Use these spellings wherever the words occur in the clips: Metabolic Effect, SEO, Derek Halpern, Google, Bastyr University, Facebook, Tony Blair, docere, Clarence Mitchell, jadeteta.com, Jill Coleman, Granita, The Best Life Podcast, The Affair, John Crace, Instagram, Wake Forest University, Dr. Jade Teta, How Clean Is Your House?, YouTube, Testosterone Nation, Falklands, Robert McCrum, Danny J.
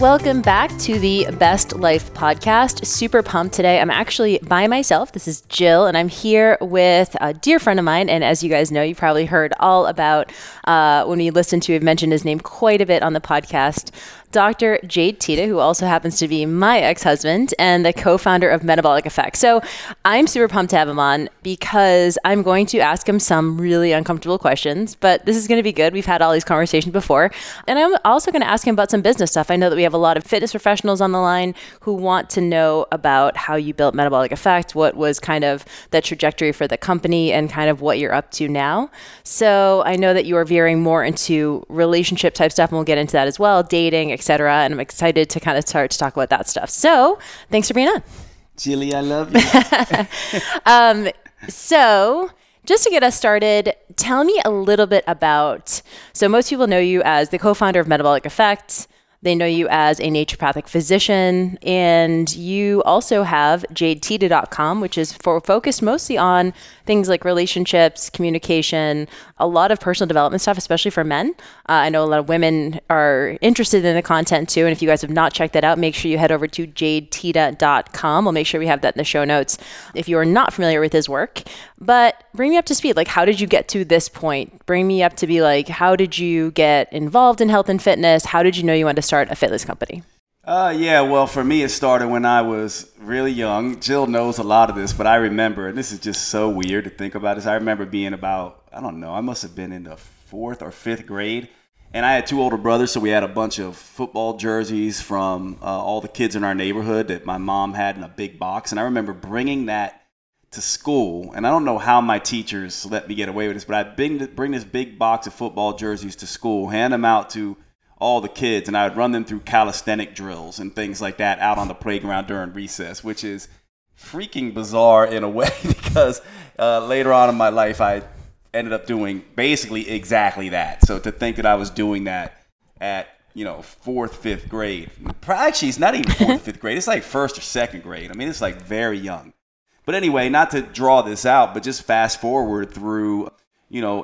Welcome back to the Best Life Podcast. Super pumped today. I'm actually by myself. This is Jill, and I'm here with a dear friend of mine. And as you guys know, you probably heard all about when we listened to, I've mentioned his name quite a bit on the podcast, Dr. Jade Teta, who also happens to be my ex-husband and the co-founder of Metabolic Effect. So I'm super pumped to have him on because I'm going to ask him some really uncomfortable questions, but this is going to be good. We've had all these conversations before. And I'm also going to ask him about some business stuff. I know that we have a lot of fitness professionals on the line who want to know about how you built Metabolic Effect, what was kind of the trajectory for the company and kind of what you're up to now. So I know that you are veering more into relationship type stuff, and we'll get into that as well, dating, etc. And I'm excited to kind of start to talk about that stuff. So thanks for being on. Jilly, I love you. So just to get us started, tell me a little bit about, so most people know you as the co-founder of Metabolic Effect. They know you as a naturopathic physician, and you also have jadeteta.com, which is focused mostly on things like relationships, communication, a lot of personal development stuff, especially for men. I know a lot of women are interested in the content too, and if you guys have not checked that out, make sure you head over to jadeteta.com. We'll make sure we have that in the show notes if you are not familiar with his work. But bring me up to speed. Like, how did you get to this point? Bring me up to be like, how did you get involved in health and fitness? How did you know you wanted to start a fitness company? Well, for me, it started when I was really young. Jill knows a lot of this, but I remember, and this is just so weird to think about this, I remember being about, I must have been in the 4th or 5th grade, and I had two older brothers, so we had a bunch of football jerseys from all the kids in our neighborhood that my mom had in a big box, and I remember bringing that to school, and I don't know how my teachers let me get away with this, but I'd bring this big box of football jerseys to school, hand them out to all the kids, and I would run them through calisthenic drills and things like that out on the playground during recess, which is freaking bizarre in a way because later on in my life, I ended up doing basically exactly that. So to think that I was doing that at, 4th, 5th grade, actually it's not even 4th, 5th grade, it's like 1st or 2nd grade. I mean, it's like very young. But anyway, not to draw this out, but just fast forward through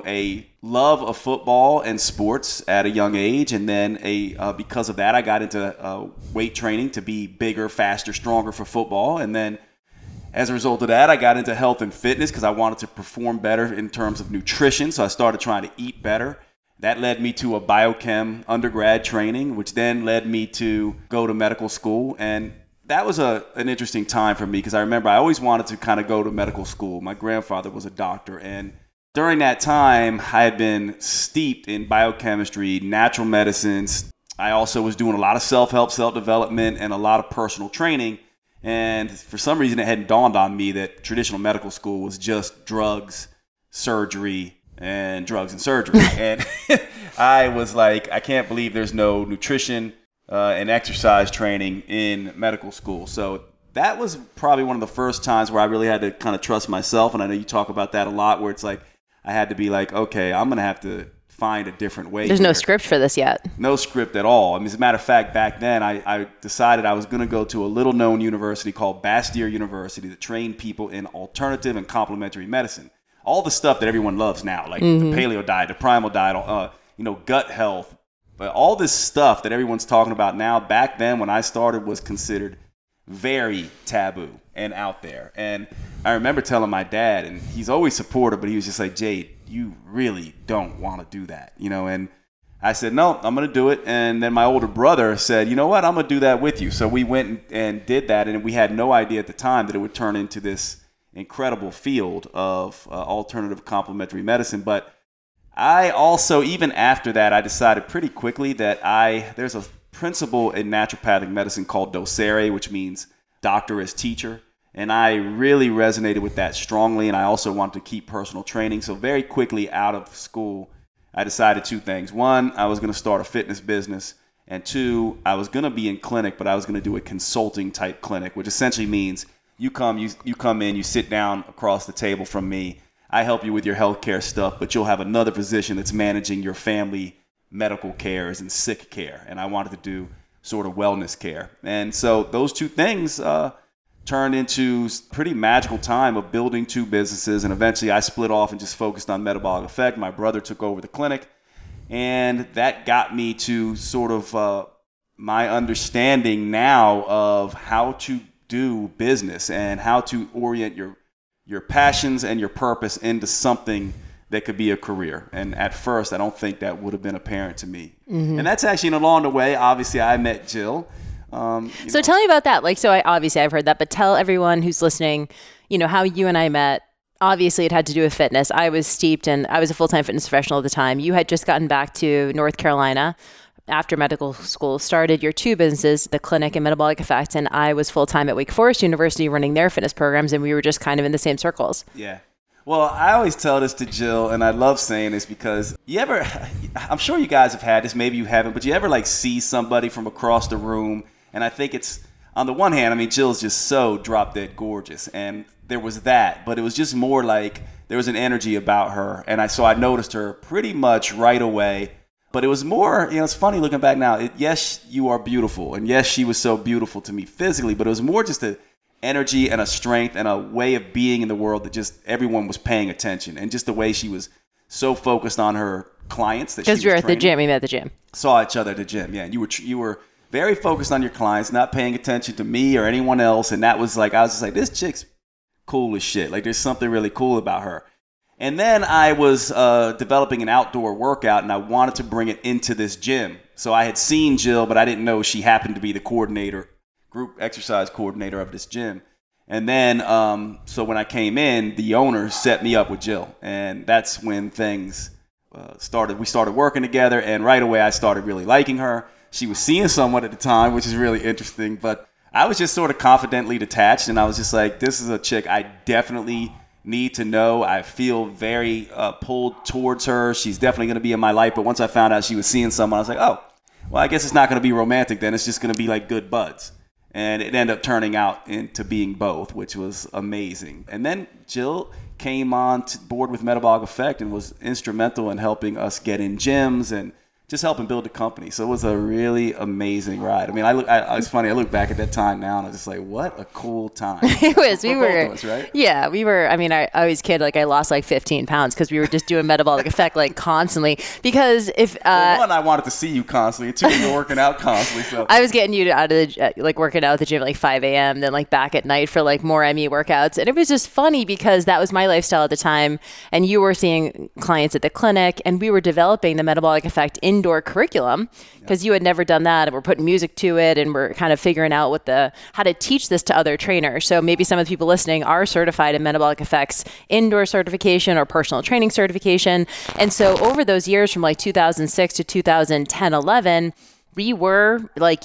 a love of football and sports at a young age. And then because of that, I got into weight training to be bigger, faster, stronger for football. And then as a result of that, I got into health and fitness because I wanted to perform better in terms of nutrition. So I started trying to eat better. That led me to a biochem undergrad training, which then led me to go to medical school. And that was an interesting time for me because I remember I always wanted to kind of go to medical school. My grandfather was a doctor, and during that time, I had been steeped in biochemistry, natural medicines. I also was doing a lot of self-help, self-development, and a lot of personal training. And for some reason, it hadn't dawned on me that traditional medical school was just drugs and surgery. And I was like, I can't believe there's no nutrition and exercise training in medical school. So that was probably one of the first times where I really had to kind of trust myself. And I know you talk about that a lot, where it's like, I had to be like, okay, I'm going to have to find a different way. There's no script for this yet. No script at all. I mean, as a matter of fact, back then I decided I was going to go to a little known university called Bastyr University that trained people in alternative and complementary medicine. All the stuff that everyone loves now, like the paleo diet, the primal diet, gut health, but all this stuff that everyone's talking about now, back then when I started was considered very taboo and out there. And I remember telling my dad, and he's always supportive, but he was just like, Jade, you really don't want to do that, and I said, no, I'm going to do it. And then my older brother said, you know what, I'm going to do that with you. So we went and did that, and we had no idea at the time that it would turn into this incredible field of alternative complementary medicine. But I also, even after that, I decided pretty quickly that there's a principle in naturopathic medicine called docere, which means doctor as teacher. And I really resonated with that strongly. And I also wanted to keep personal training. So very quickly out of school, I decided two things. One, I was going to start a fitness business. And two, I was going to be in clinic, but I was going to do a consulting type clinic, which essentially means you come in, you sit down across the table from me. I help you with your healthcare stuff, but you'll have another physician that's managing your family medical cares and sick care. And I wanted to do sort of wellness care. And so those two things turned into pretty magical time of building two businesses. And eventually I split off and just focused on Metabolic Effect. My brother took over the clinic. And that got me to sort of my understanding now of how to do business and how to orient your passions and your purpose into something that could be a career. And at first, I don't think that would have been apparent to me. Mm-hmm. And that's actually, and along the way, obviously, I met Jill. So tell me about that. I've heard that, but tell everyone who's listening, how you and I met. Obviously, it had to do with fitness. I was a full-time fitness professional at the time. You had just gotten back to North Carolina after medical school, started your two businesses, the clinic and Metabolic Effect, and I was full-time at Wake Forest University running their fitness programs, and we were just kind of in the same circles. Yeah. Well, I always tell this to Jill, and I love saying this because I'm sure you guys have had this, maybe you haven't, but you ever see somebody from across the room, and I think it's, on the one hand, Jill's just so drop dead gorgeous, and there was that, but it was just more like there was an energy about her. And I noticed her pretty much right away, but it was more, it's funny looking back now. Yes, you are beautiful. And yes, she was so beautiful to me physically, but it was more just an energy and a strength and a way of being in the world that just everyone was paying attention. And just the way she was so focused on her clients that she was training. Because we were at the gym. We met at the gym. Saw each other at the gym. Yeah. And you were very focused on your clients, not paying attention to me or anyone else. And that was I was just this chick's cool as shit. There's something really cool about her. And then I was developing an outdoor workout, and I wanted to bring it into this gym. So I had seen Jill, but I didn't know she happened to be the group exercise coordinator of this gym. And then, so when I came in, the owner set me up with Jill, and that's when things started. We started working together, and right away I started really liking her. She was seeing someone at the time, which is really interesting, but I was just sort of confidently detached, and I was just this is a chick I definitely need to know. I feel very pulled towards her. She's definitely going to be in my life. But once I found out she was seeing someone, I was I guess it's not going to be romantic then. It's just going to be good buds. And it ended up turning out into being both, which was amazing. And then Jill came on board with Metabolic Effect and was instrumental in helping us get in gyms and just helping build the company. So it was a really amazing ride. It's funny. I look back at that time now and I was just what a cool time. It was. We were. Both of us, right? Yeah, we were. I always kid, I lost 15 pounds because we were just doing Metabolic Effect constantly. Because if one, I wanted to see you constantly. Two, you were working out constantly. So I was getting you out of the working out at the gym at 5 a.m. Then back at night for more ME workouts, and it was just funny because that was my lifestyle at the time. And you were seeing clients at the clinic, and we were developing the Metabolic Effect indoor curriculum because you had never done that, and we're putting music to it, and we're kind of figuring out how to teach this to other trainers. So maybe some of the people listening are certified in Metabolic Effects indoor certification or personal training certification. And so over those years from 2006 to 2010, 11, we were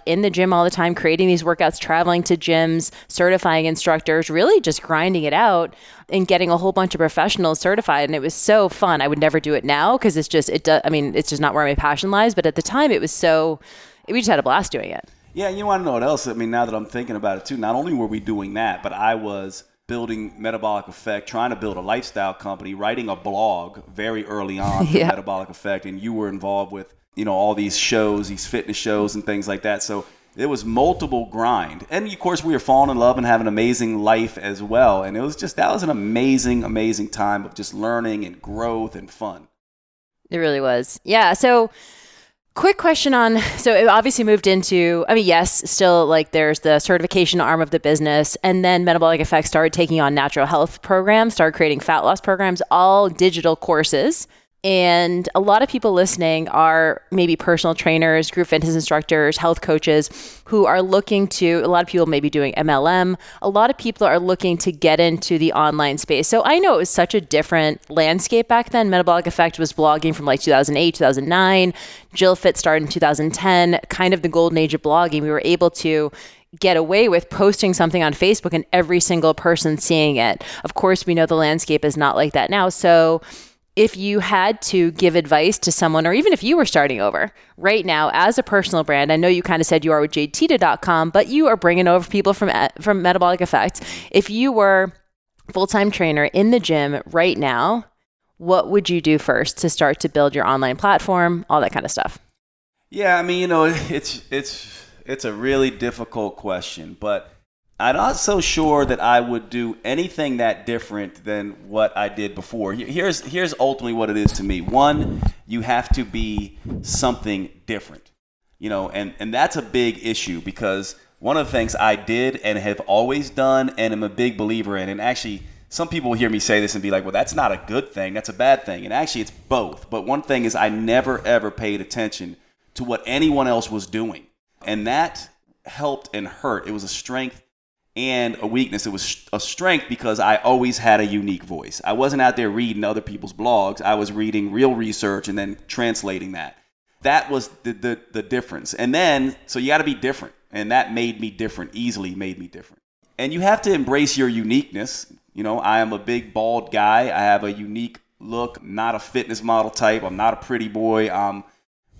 in the gym all the time, creating these workouts, traveling to gyms, certifying instructors, really just grinding it out and getting a whole bunch of professionals certified. And it was so fun. I would never do it now because it's just not where my passion lies. But at the time it was we just had a blast doing it. Yeah. You want to know what else? Now that I'm thinking about it too, not only were we doing that, but I was building Metabolic Effect, trying to build a lifestyle company, writing a blog very early on for Metabolic Effect. And you were involved with all these shows, these fitness shows and things like that. So it was multiple grind. And of course, we were falling in love and having an amazing life as well. And it was that was an amazing, amazing time of just learning and growth and fun. It really was. Yeah. So quick question so it obviously moved into, yes, still there's the certification arm of the business, and then Metabolic Effect started taking on natural health programs, started creating fat loss programs, all digital courses. And a lot of people listening are maybe personal trainers, group fitness instructors, health coaches who are looking to, a lot of people may be doing MLM. A lot of people are looking to get into the online space. So I know it was such a different landscape back then. Metabolic Effect was blogging from 2008, 2009. Jill Fit started in 2010, kind of the golden age of blogging. We were able to get away with posting something on Facebook and every single person seeing it. Of course, we know the landscape is not like that now. So if you had to give advice to someone, or even if you were starting over right now as a personal brand, I know you kind of said you are with jadeteta.com, but you are bringing over people from Metabolic Effect. If you were a full-time trainer in the gym right now, what would you do first to start to build your online platform, all that kind of stuff? Yeah, I mean, you know, it's a really difficult question, but I'm not so sure that I would do anything that different than what I did before. Here's ultimately what it is to me. One, you have to be something different, you know, and that's a big issue, because one of the things I did and have always done and I'm a big believer in, and actually some people hear me say this and be like, well, that's not a good thing, that's a bad thing. And actually it's both. But one thing is I never, ever paid attention to what anyone else was doing. And that helped and hurt. It was a strength and a weakness. It was a strength because I always had a unique voice. I wasn't out there reading other people's blogs. I was reading real research and then translating that. That was the difference. And then, so you got to be different. And that made me different, easily made me different. And you have to embrace your uniqueness. You know, I am a big, bald guy. I have a unique look. I'm not a fitness model type. I'm not a pretty boy. I'm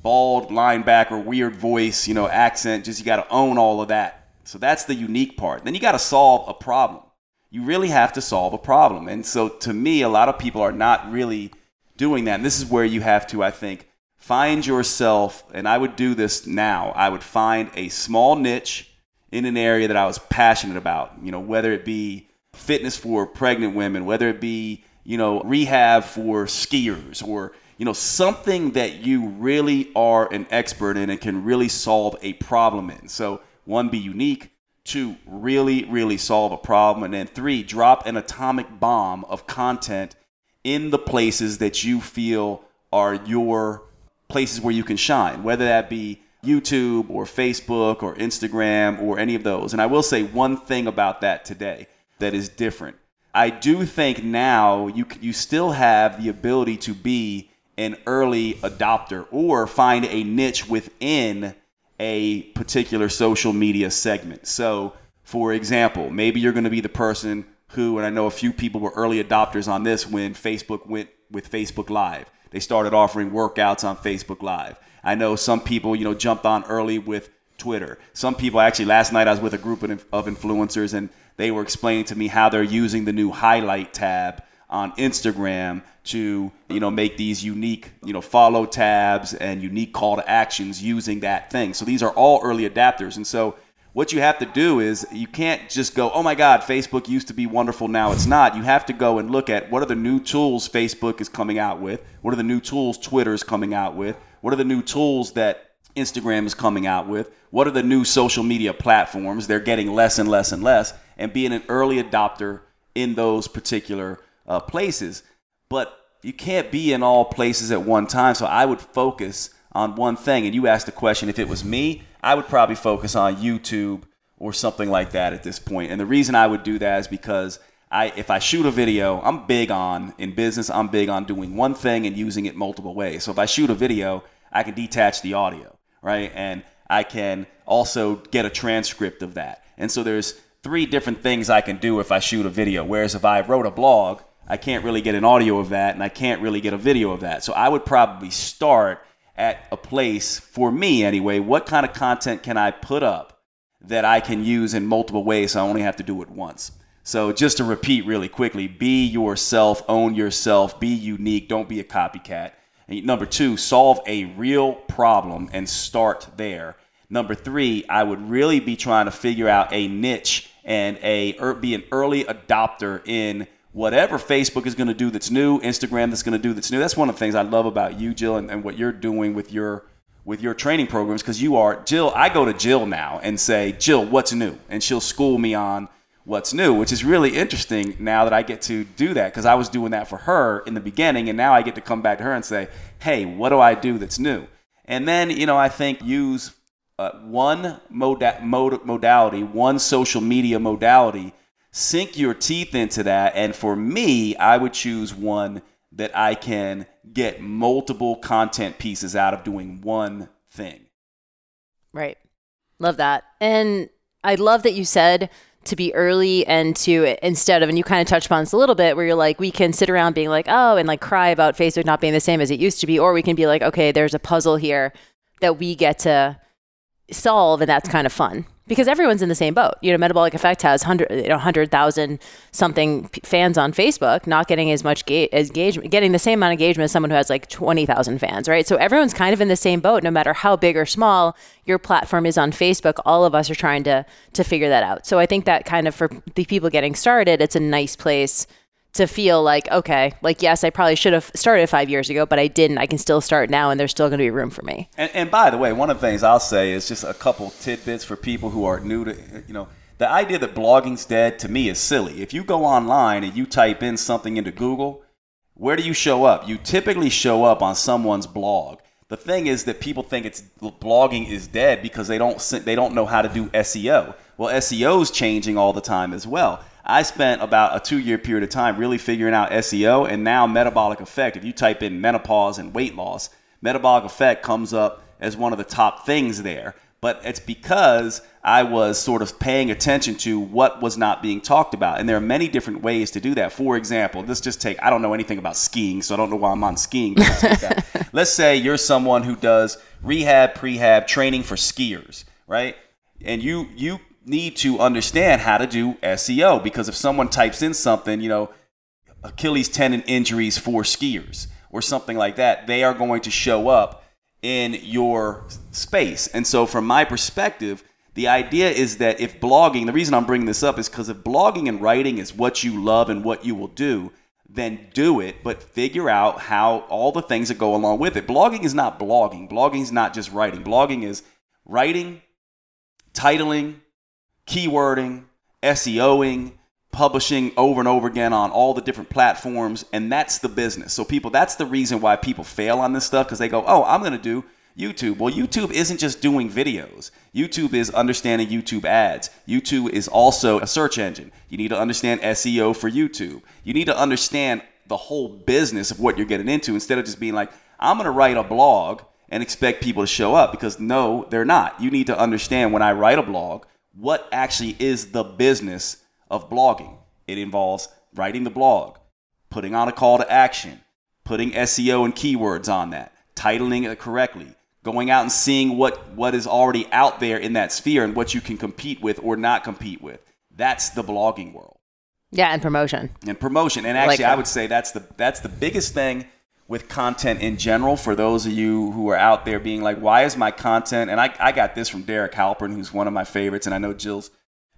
bald, linebacker, weird voice, you know, accent. Just you got to own all of that. So that's the unique part. Then you got to solve a problem. You really have to solve a problem. And so to me, a lot of people are not really doing that. And this is where you have to, I think, find yourself. And I would do this now. I would find a small niche in an area that I was passionate about, you know, whether it be fitness for pregnant women, whether it be, you know, rehab for skiers, or, you know, something that you really are an expert in and can really solve a problem in. So one, be unique. Two, really, really solve a problem. And then three, drop an atomic bomb of content in the places that you feel are your places where you can shine, whether that be YouTube or Facebook or Instagram or any of those. And I will say one thing about that today that is different. I do think now you still have the ability to be an early adopter or find a niche within a particular social media segment. So, for example, maybe you're going to be the person who, and I know a few people were early adopters on this when Facebook went with Facebook Live. They started offering workouts on Facebook Live. I know some people, you know, jumped on early with Twitter. Some people, actually, last night I was with a group of influencers and they were explaining to me how they're using the new highlight tab on Instagram to, you know, make these unique, you know, follow tabs and unique call to actions using that thing. So these are all early adapters. And so what you have to do is you can't just go, oh my God, Facebook used to be wonderful, now it's not. You have to go and look at what are the new tools Facebook is coming out with? What are the new tools Twitter is coming out with? What are the new tools that Instagram is coming out with? What are the new social media platforms? They're getting less and less and less, and being an early adopter in those particular places. But you can't be in all places at one time. So I would focus on one thing. And you asked the question, if it was me, I would probably focus on YouTube or something like that at this point. And the reason I would do that is because if I shoot a video, I'm big on, in business, I'm big on doing one thing and using it multiple ways. So if I shoot a video, I can detach the audio, right? And I can also get a transcript of that. And so there's three different things I can do if I shoot a video. Whereas if I wrote a blog, I can't really get an audio of that, and I can't really get a video of that. So I would probably start at a place, for me anyway, what kind of content can I put up that I can use in multiple ways so I only have to do it once? So just to repeat really quickly, be yourself, own yourself, be unique, don't be a copycat. And number two, solve a real problem and start there. Number three, I would really be trying to figure out a niche and be an early adopter in whatever Facebook is going to do that's new, Instagram that's going to do that's new. That's one of the things I love about you, Jill, and what you're doing with your training programs, because you are, Jill, I go to Jill now and say, Jill, what's new? And she'll school me on what's new, which is really interesting now that I get to do that, because I was doing that for her in the beginning, and now I get to come back to her and say, hey, what do I do that's new? And then, you know, I think use one modality, one social media modality, sink your teeth into that. And for me, I would choose one that I can get multiple content pieces out of doing one thing. Right. Love that. And I love that you said to be early and to, instead of, and you kind of touched upon this a little bit, where you're like, we can sit around being like, oh, and like cry about Facebook not being the same as it used to be, or we can be like, okay, there's a puzzle here that we get to solve, and that's kind of fun. Because everyone's in the same boat. You know, Metabolic Effect has 100,000 something fans on Facebook, not getting as much engagement, getting the same amount of engagement as someone who has like 20,000 fans, right? So everyone's kind of in the same boat, no matter how big or small your platform is on Facebook. All of us are trying to figure that out. So I think that kind of, for the people getting started, it's a nice place to feel like, okay, like, yes, I probably should have started 5 years ago, but I didn't. I can still start now, and there's still going to be room for me. And by the way, one of the things I'll say is just a couple tidbits for people who are new to, you know, the idea that blogging's dead, to me, is silly. If you go online and you type in something into Google, where do you show up? You typically show up on someone's blog. The thing is that people think it's blogging is dead because they don't know how to do SEO. Well, SEO's changing all the time as well. I spent about a 2-year period of time really figuring out SEO, and now Metabolic Effect. If you type in menopause and weight loss, Metabolic Effect comes up as one of the top things there. But it's because I was sort of paying attention to what was not being talked about. And there are many different ways to do that. For example, let's just take, I don't know anything about skiing, so I don't know why I'm on skiing. Let's say you're someone who does rehab, prehab training for skiers, right? And you need to understand how to do SEO, because if someone types in something, you know, Achilles tendon injuries for skiers or something like that, they are going to show up in your space. And so from my perspective, the idea is that if blogging, the reason I'm bringing this up is because if blogging and writing is what you love and what you will do, then do it, but figure out how all the things that go along with it. Blogging is not blogging. Blogging is not just writing. Blogging is writing, titling, keywording, SEOing, publishing over and over again on all the different platforms, and that's the business. So people, that's the reason why people fail on this stuff, because they go, oh, I'm going to do YouTube. Well, YouTube isn't just doing videos. YouTube is understanding YouTube ads. YouTube is also a search engine. You need to understand SEO for YouTube. You need to understand the whole business of what you're getting into, instead of just being like, I'm going to write a blog and expect people to show up, because no, they're not. You need to understand, when I write a blog, what actually is the business of blogging. It involves writing the blog, putting on a call to action, putting SEO and keywords on that, titling it correctly, going out and seeing what is already out there in that sphere and what you can compete with or not compete with. That's the blogging world. Yeah, and promotion. And promotion. And actually, I would say that's the biggest thing with content in general, for those of you who are out there being like, why is my content? And I got this from Derek Halpern, who's one of my favorites, and I know Jill's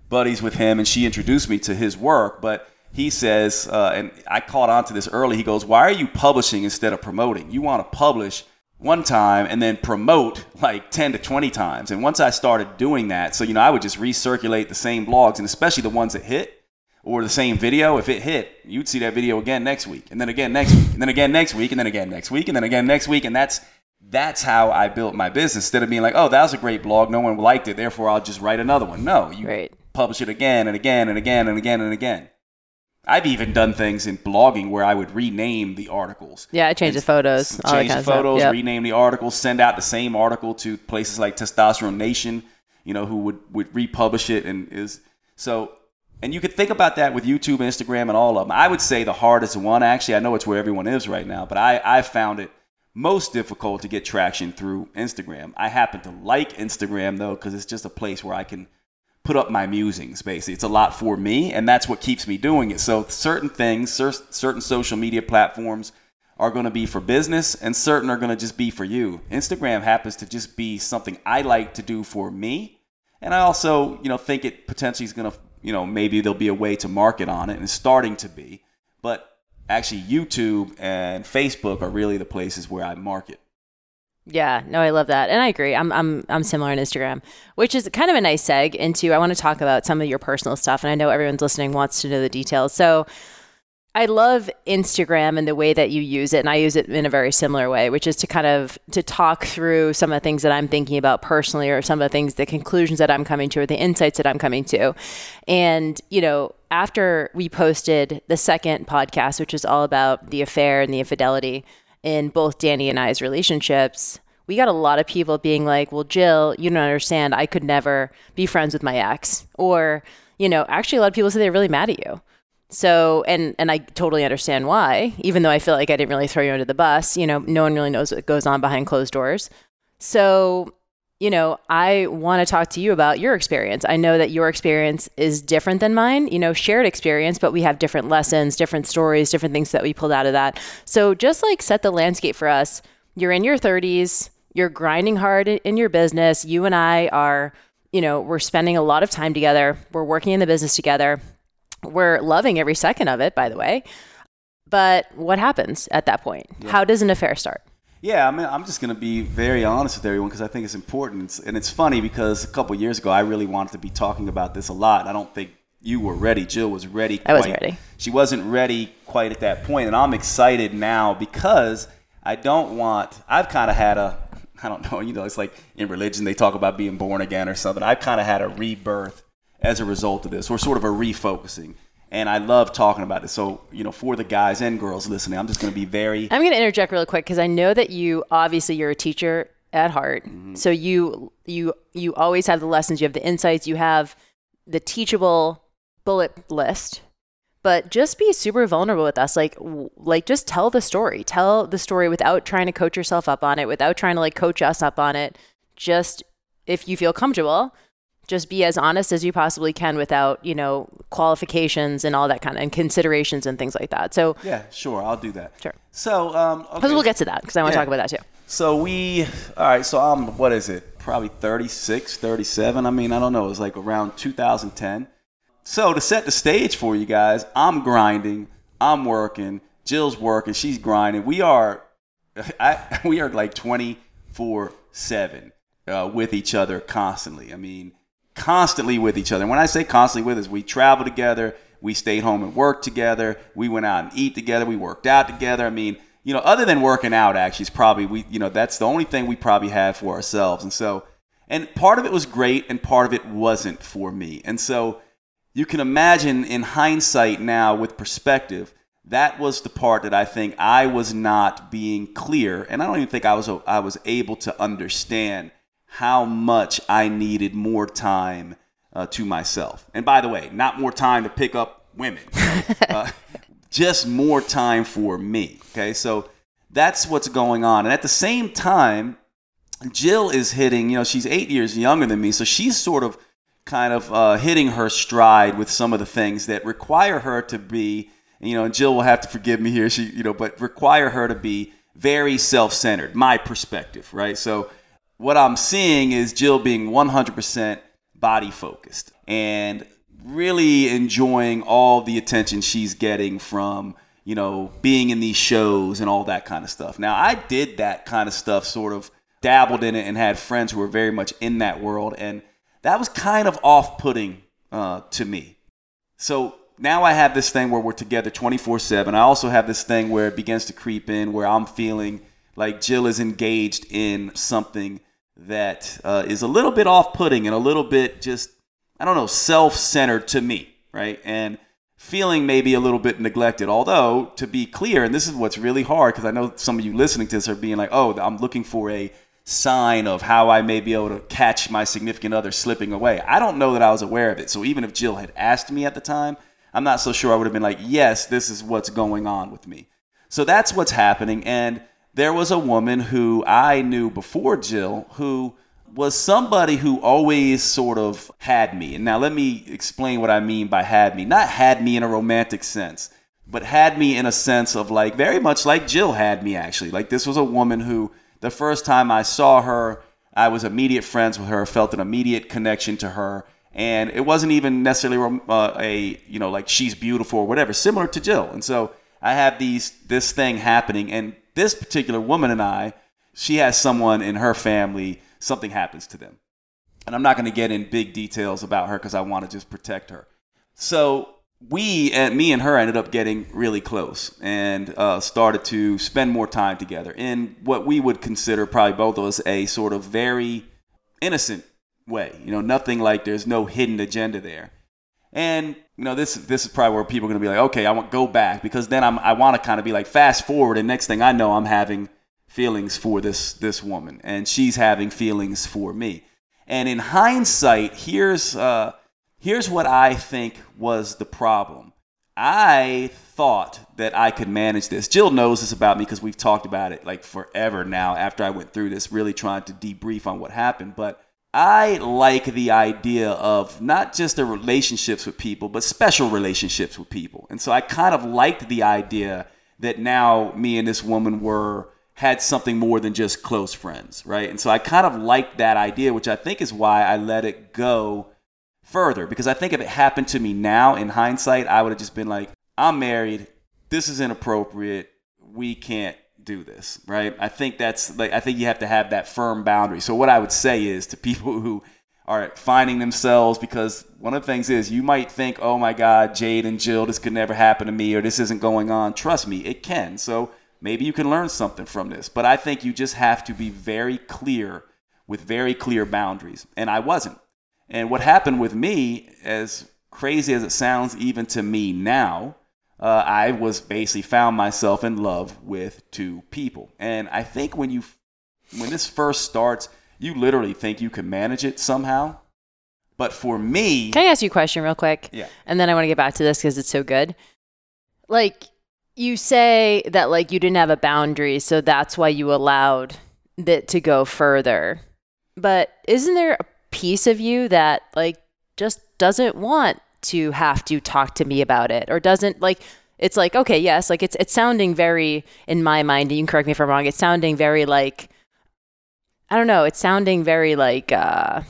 buddies with him, and she introduced me to his work. But he says, and I caught on to this early, he goes, why are you publishing instead of promoting? You want to publish one time and then promote like 10 to 20 times. And once I started doing that, so, you know, I would just recirculate the same blogs, and especially the ones that hit, or the same video. If it hit, you'd see that video again next week, and then again next week, and then again next week, and then again next week, and then again next week. And that's how I built my business, instead of being like, oh, that was a great blog, no one liked it, therefore I'll just write another one. No, you publish it again and again and again and again and again. I've even done things in blogging where I would rename the articles. Yeah, I changed the photos. Rename the articles, send out the same article to places like Testosterone Nation, you know, who would republish it. And you could think about that with YouTube, Instagram, and all of them. I would say the hardest one, actually, I know it's where everyone is right now, but I found it most difficult to get traction through Instagram. I happen to like Instagram, though, because it's just a place where I can put up my musings, basically. It's a lot for me, and that's what keeps me doing it. So certain things, certain social media platforms are going to be for business, and certain are going to just be for you. Instagram happens to just be something I like to do for me, and I also, you know, think it potentially is going to, you know, maybe there'll be a way to market on it, and it's starting to be. But actually, YouTube and Facebook are really the places where I market. Yeah, no, I love that, and I agree. I'm similar on Instagram, which is kind of a nice seg into. I want to talk about some of your personal stuff, and I know everyone's listening wants to know the details. So I love Instagram and the way that you use it, and I use it in a very similar way, which is to kind of to talk through some of the things that I'm thinking about personally, or some of the things, the conclusions that I'm coming to, or the insights that I'm coming to. And, you know, after we posted the second podcast, which is all about the affair and the infidelity in both Danny and I's relationships, we got a lot of people being like, well, Jill, you don't understand. I could never be friends with my ex, or you know, actually a lot of people say they're really mad at you. So, and I totally understand why, even though I feel like I didn't really throw you under the bus, you know, no one really knows what goes on behind closed doors. So, you know, I want to talk to you about your experience. I know that your experience is different than mine, you know, shared experience, but we have different lessons, different stories, different things that we pulled out of that. So just like set the landscape for us. You're in your 30s, you're grinding hard in your business. You and I are, you know, we're spending a lot of time together. We're working in the business together. We're loving every second of it, by the way. But what happens at that point? Yeah. How does an affair start? Yeah, I mean, I'm just going to be very honest with everyone because I think it's important. And it's funny because a couple of years ago, I really wanted to be talking about this a lot. I don't think you were ready. Jill was ready. I wasn't ready. She wasn't ready quite at that point. And I'm excited now because I don't want, I've kind of had a, I don't know, you know, it's like in religion, they talk about being born again or something. I've kind of had a rebirth as a result of this, or sort of a refocusing. And I love talking about it. So, you know, for the guys and girls listening, I'm just going to be very... I'm going to interject real quick because I know that you, obviously, you're a teacher at heart. Mm-hmm. So you always have the lessons, you have the insights, you have the teachable bullet list. But just be super vulnerable with us. Like just tell the story. Tell the story without trying to coach yourself up on it, without trying to like coach us up on it. Just if you feel comfortable... Just be as honest as you possibly can without, you know, qualifications and all that kind of, and considerations and things like that. So yeah, sure. I'll do that. Sure. So, okay. We'll get to that because I want to talk about that too. So so I'm, what is it? Probably 36, 37. I mean, I don't know. It was like around 2010. So to set the stage for you guys, I'm grinding, I'm working, Jill's working, she's grinding. We are like 24/7 with each other constantly. I mean, constantly with each other. When I say constantly with us, we travel together, we stayed home and worked together, we went out and eat together, we worked out together. I mean, you know, other than working out, actually, it's probably that's the only thing we probably have for ourselves. And so, and part of it was great, and part of it wasn't for me. And so, you can imagine in hindsight now, with perspective, that was the part that I think I was not being clear, and I don't even think I was able to understand how much I needed more time to myself. And by the way, not more time to pick up women, just more time for me. Okay, so that's what's going on. And at the same time, Jill is hitting, you know, she's 8 years younger than me. So she's sort of kind of hitting her stride with some of the things that require her to be, you know, and Jill will have to forgive me here, she, you know, but require her to be very self-centered, my perspective, right? So what I'm seeing is Jill being 100% body focused and really enjoying all the attention she's getting from, you know, being in these shows and all that kind of stuff. Now, I did that kind of stuff, sort of dabbled in it and had friends who were very much in that world. And that was kind of off-putting to me. So now I have this thing where we're together 24/7. I also have this thing where it begins to creep in where I'm feeling like Jill is engaged in something that is a little bit off-putting and a little bit just, I don't know, self-centered to me, right? And feeling maybe a little bit neglected. Although, to be clear, and this is what's really hard, because I know some of you listening to this are being like, oh, I'm looking for a sign of how I may be able to catch my significant other slipping away. I don't know that I was aware of it. So even if Jill had asked me at the time, I'm not so sure I would have been like, yes, this is what's going on with me. So that's what's happening. And there was a woman who I knew before Jill who was somebody who always sort of had me. And now let me explain what I mean by had me. Not had me in a romantic sense, but had me in a sense of like very much like Jill had me actually. Like this was a woman who the first time I saw her, I was immediate friends with her, felt an immediate connection to her. And it wasn't even necessarily like she's beautiful or whatever, similar to Jill. And so I have this thing happening, and this particular woman and I, she has someone in her family, something happens to them. And I'm not going to get in big details about her because I want to just protect her. So me and her ended up getting really close and started to spend more time together in what we would consider probably both of us a sort of very innocent way. You know, nothing like there's no hidden agenda there. And, you know, this is probably where people are going to be like, okay, I want to go back because then I want to kind of be like fast forward. And next thing I know, I'm having feelings for this woman and she's having feelings for me. And in hindsight, here's Here's what I think was the problem. I thought that I could manage this. Jill knows this about me because we've talked about it like forever now after I went through this, really trying to debrief on what happened. But I like the idea of not just the relationships with people, but special relationships with people. And so I kind of liked the idea that now me and this woman had something more than just close friends, right? And so I kind of liked that idea, which I think is why I let it go further, because I think if it happened to me now in hindsight, I would have just been like, I'm married. This is inappropriate. We can't do this, right? I think you have to have that firm boundary. So what I would say is to people who are finding themselves, because one of the things is you might think, oh my God, Jade and Jill, this could never happen to me, or this isn't going on. Trust me, it can. So maybe you can learn something from this, but I think you just have to be very clear with very clear boundaries. And I wasn't. And what happened with me, as crazy as it sounds even to me now, I was basically found myself in love with two people. And I think when this first starts, you literally think you can manage it somehow. But for me... Can I ask you a question real quick? Yeah. And then I want to get back to this because it's so good. Like, you say that like you didn't have a boundary, so that's why you allowed that to go further. But isn't there a piece of you that like just doesn't want to have to talk to me about it, or doesn't like, it's like, okay, yes, like it's sounding very, in my mind, and you can correct me if I'm wrong, it's sounding very like, I don't know, it's sounding very like I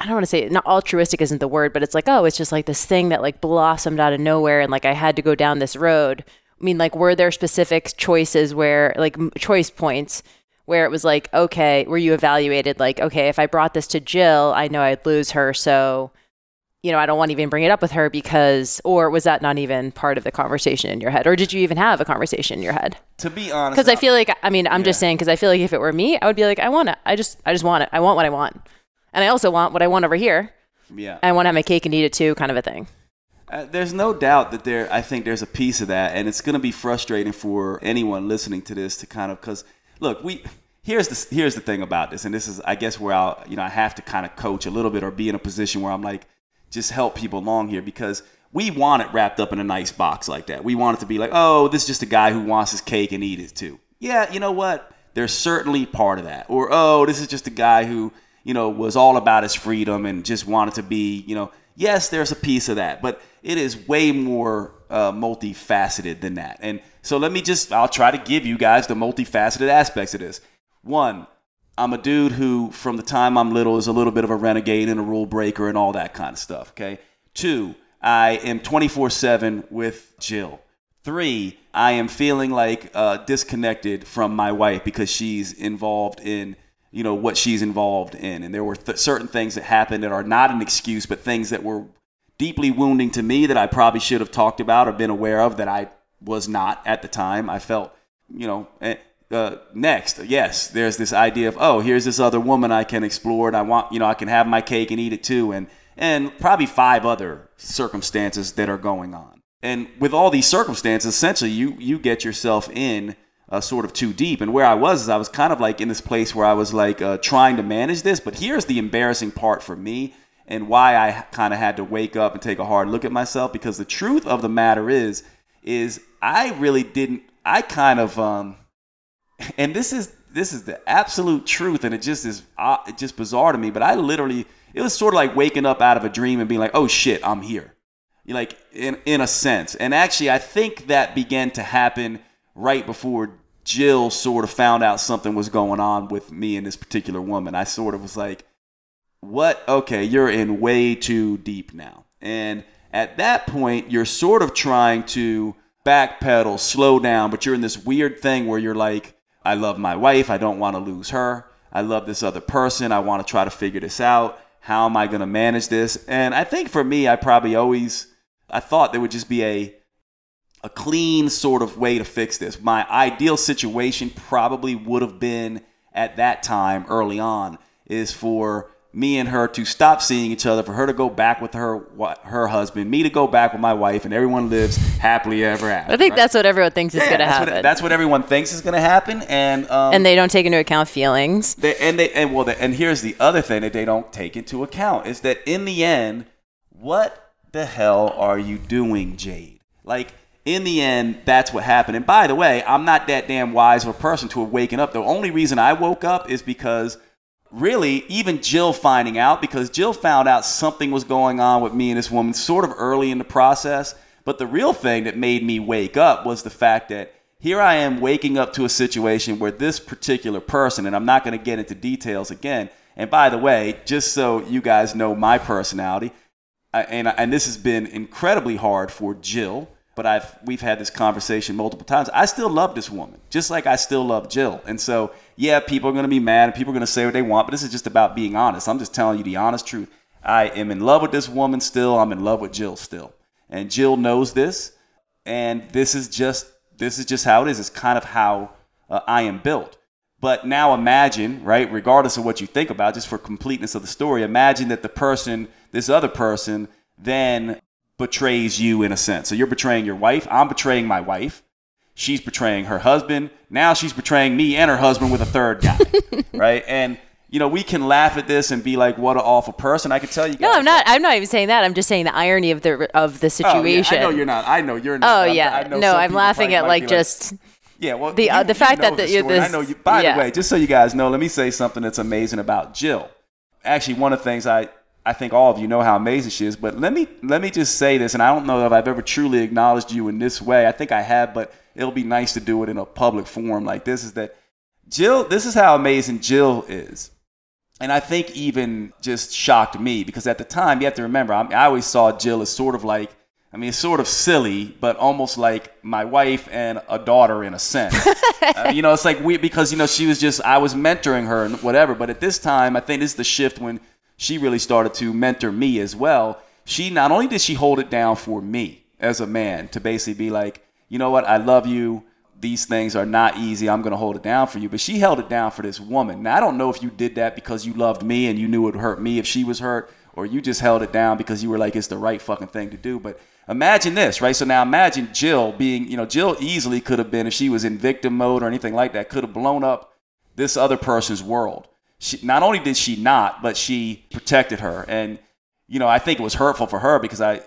don't want to say, not altruistic isn't the word, but it's like, oh, it's just like this thing that like blossomed out of nowhere and like I had to go down this road. I mean, like, were there specific choices where like choice points where it was like, okay, where you evaluated like, okay, if I brought this to Jill, I know I'd lose her. So, you know, I don't want to even bring it up with her because, or was that not even part of the conversation in your head? Or did you even have a conversation in your head? To be honest. Because I feel like, I mean, I'm just saying, because I feel like if it were me, I would be like, I just want it. I want what I want. And I also want what I want over here. Yeah. I want to have my cake and eat it too, kind of a thing. There's no doubt that I think there's a piece of that. And it's going to be frustrating for anyone listening to this to kind of, because look, here's the thing about this, and this is, I guess, where I have to kind of coach a little bit or be in a position where I'm like, just help people along here, because we want it wrapped up in a nice box like that. We want it to be like, oh, this is just a guy who wants his cake and eat it too. Yeah, you know what? There's certainly part of that. Or, oh, this is just a guy who, you know, was all about his freedom and just wanted to be, you know, yes, there's a piece of that, but it is way more multifaceted than that. And so I'll try to give you guys the multifaceted aspects of this. One, I'm a dude who, from the time I'm little, is a little bit of a renegade and a rule breaker and all that kind of stuff, okay? 2, I am 24/7 with Jill. 3, I am feeling like disconnected from my wife because she's involved in, you know, what she's involved in. And there were certain things that happened that are not an excuse, but things that were deeply wounding to me that I probably should have talked about or been aware of that I was not at the time. I felt, you know... next, yes, there's this idea of, oh, here's this other woman I can explore, and I want, you know, I can have my cake and eat it too, and probably 5 other circumstances that are going on. And with all these circumstances, essentially, you get yourself in sort of too deep. And where I was, is I was kind of like in this place where I was like trying to manage this. But here's the embarrassing part for me, and why I kind of had to wake up and take a hard look at myself, because the truth of the matter is I really didn't. I kind of and this is the absolute truth, and it just bizarre to me. But I literally, it was sort of like waking up out of a dream and being like, "Oh shit, I'm here," you're like in a sense. And actually, I think that began to happen right before Jill sort of found out something was going on with me and this particular woman. I sort of was like, "What? Okay, you're in way too deep now." And at that point, you're sort of trying to backpedal, slow down, but you're in this weird thing where you're like, I love my wife. I don't want to lose her. I love this other person. I want to try to figure this out. How am I going to manage this? And I think for me, I thought there would just be a clean sort of way to fix this. My ideal situation probably would have been at that time early on is for me and her to stop seeing each other, for her to go back with her husband, me to go back with my wife, and everyone lives happily ever after. I think, right? That's what everyone thinks is going to happen. That's what everyone thinks is going to happen, and they don't take into account feelings. Here's the other thing that they don't take into account is that in the end, what the hell are you doing, Jade? Like, in the end, that's what happened. And by the way, I'm not that damn wise of a person to have waken up. The only reason I woke up is because, really, even Jill finding out, because Jill found out something was going on with me and this woman sort of early in the process. But the real thing that made me wake up was the fact that here I am waking up to a situation where this particular person, and I'm not going to get into details again. And by the way, just so you guys know my personality, and this has been incredibly hard for Jill, but we've had this conversation multiple times. I still love this woman, just like I still love Jill. And so, yeah, people are going to be mad and people are going to say what they want, but this is just about being honest. I'm just telling you the honest truth. I am in love with this woman still. I'm in love with Jill still. And Jill knows this. And this is just how it is. It's kind of how I am built. But now imagine, right, regardless of what you think about, just for completeness of the story, imagine that this other person, then betrays you in a sense. So you're betraying your wife. I'm betraying my wife. She's betraying her husband. Now she's betraying me and her husband with a third guy, right? And, you know, we can laugh at this and be like, what an awful person. I can tell you guys. No, I'm not even saying that. I'm just saying the irony of the situation. Oh, yeah. I know you're not. I know you're not. Oh, yeah. No, I'm laughing at like just... Yeah, well, the fact that you're this. I know you. By the way, just so you guys know, let me say something that's amazing about Jill. Actually, one of the things I think all of you know how amazing she is, but let me just say this, and I don't know if I've ever truly acknowledged you in this way. I think I have, but it'll be nice to do it in a public forum like this. Is that Jill? This is how amazing Jill is, and I think even just shocked me because at the time you have to remember I always saw Jill as sort of like. I mean, it's sort of silly, but almost like my wife and a daughter in a sense. You know, it's like weird because, you know, she was just, I was mentoring her and whatever. But at this time, I think this is the shift when she really started to mentor me as well. She not only did she hold it down for me as a man to basically be like, you know what, I love you. These things are not easy. I'm going to hold it down for you. But she held it down for this woman. Now, I don't know if you did that because you loved me and you knew it would hurt me if she was hurt, or you just held it down because you were like, it's the right fucking thing to do. But imagine this, right? So now imagine Jill being, you know, Jill easily could have been, if she was in victim mode or anything like that, could have blown up this other person's world. She, not only did she not, but she protected her. And, you know, I think it was hurtful for her because I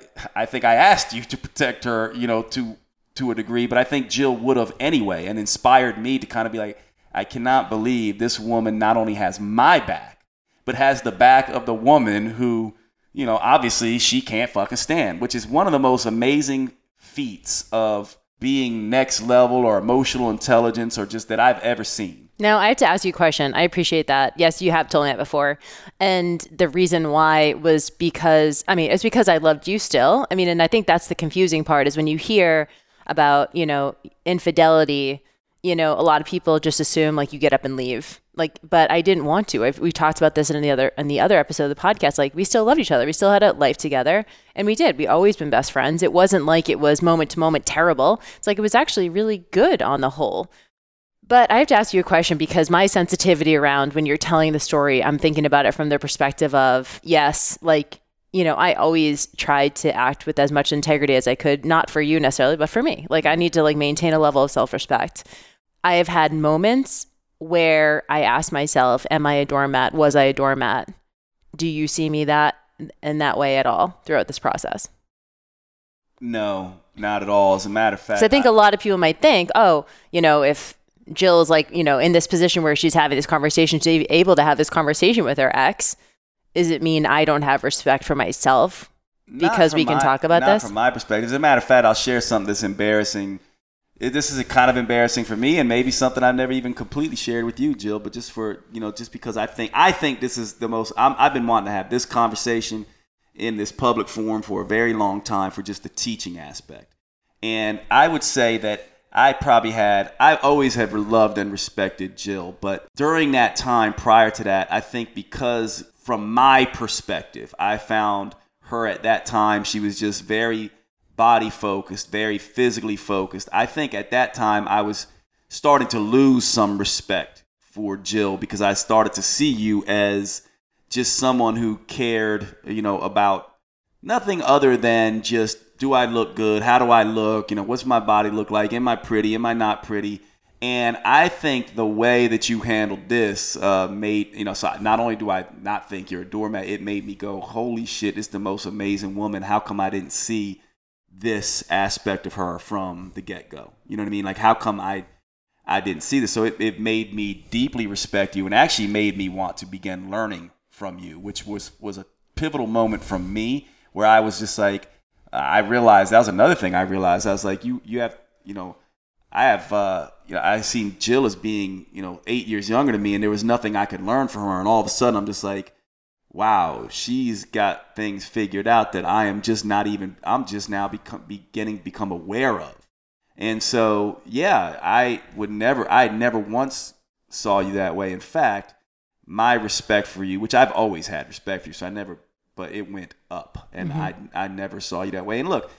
think I asked you to protect her, you know, to a degree, but I think Jill would have anyway and inspired me to kind of be like, I cannot believe this woman not only has my back, but has the back of the woman who, you know, obviously she can't fucking stand, which is one of the most amazing feats of being next level or emotional intelligence or just that I've ever seen. Now, I have to ask you a question. I appreciate that. Yes, you have told me that before. And the reason why was because, I mean, it's because I loved you still. I mean, and I think that's the confusing part is when you hear about, you know, infidelity, you know, a lot of people just assume like you get up and leave. Like, but I didn't want to. We talked about this in the other episode of the podcast. Like, we still loved each other. We still had a life together, and we did. We always been best friends. It wasn't like it was moment to moment terrible. It's like it was actually really good on the whole. But I have to ask you a question because my sensitivity around when you're telling the story, I'm thinking about it from the perspective of yes, like, you know, I always tried to act with as much integrity as I could, not for you necessarily, but for me. Like, I need to like maintain a level of self-respect. I have had moments where I ask myself, am I a doormat? Was I a doormat? Do you see me that in that way at all throughout this process? No, not at all. As a matter of fact. So I think a lot of people might think, oh, you know, if Jill's like, you know, in this position where she's having this conversation, she's able to have this conversation with her ex, does it mean I don't have respect for myself because we can talk about this? Not from my perspective. As a matter of fact, I'll share something that's embarrassing. This is a kind of embarrassing for me and maybe something I've never even completely shared with you, Jill, but just for, you know, just because I think this is the most, I've been wanting to have this conversation in this public forum for a very long time for just the teaching aspect. And I would say that I always have loved and respected Jill, but during that time prior to that, I think because from my perspective, I found her at that time, she was just very body focused, very physically focused. I think at that time I was starting to lose some respect for Jill because I started to see you as just someone who cared, you know, about nothing other than just, do I look good? How do I look? You know, what's my body look like? Am I pretty? Am I not pretty? And I think the way that you handled this made, you know, so not only do I not think you're a doormat, it made me go, holy shit, it's the most amazing woman. How come I didn't see this aspect of her from the get-go? You know what I mean? Like, how come I didn't see this? So it made me deeply respect you, and actually made me want to begin learning from you, which was a pivotal moment from me, where I was just like, I realized, that was another thing I realized. I was like, you have, you know, I have, you know, I seen Jill as being, you know, 8 years younger than me, and there was nothing I could learn from her. And all of a sudden, I'm just like, wow, she's got things figured out that I am just not even. I'm just now beginning to become aware of. And so, yeah, I never once saw you that way. In fact, my respect for you, which I've always had respect for you, so I never, but it went up, and mm-hmm. I never saw you that way. And look,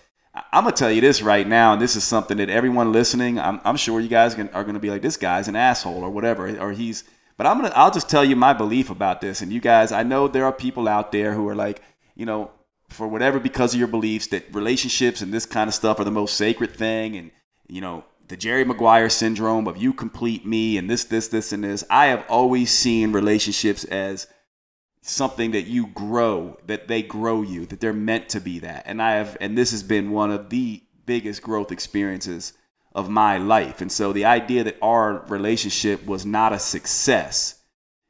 I'm going to tell you this right now, and this is something that everyone listening, I'm sure you guys are going to be like, this guy's an asshole or whatever, or he's, but I'll just tell you my belief about this. And you guys, I know there are people out there who are like, you know, for whatever, because of your beliefs that relationships and this kind of stuff are the most sacred thing. And, you know, the Jerry Maguire syndrome of you complete me and this, and this. I have always seen relationships as something that you grow, that they grow you, that they're meant to be that. And this has been one of the biggest growth experiences of my life. And so the idea that our relationship was not a success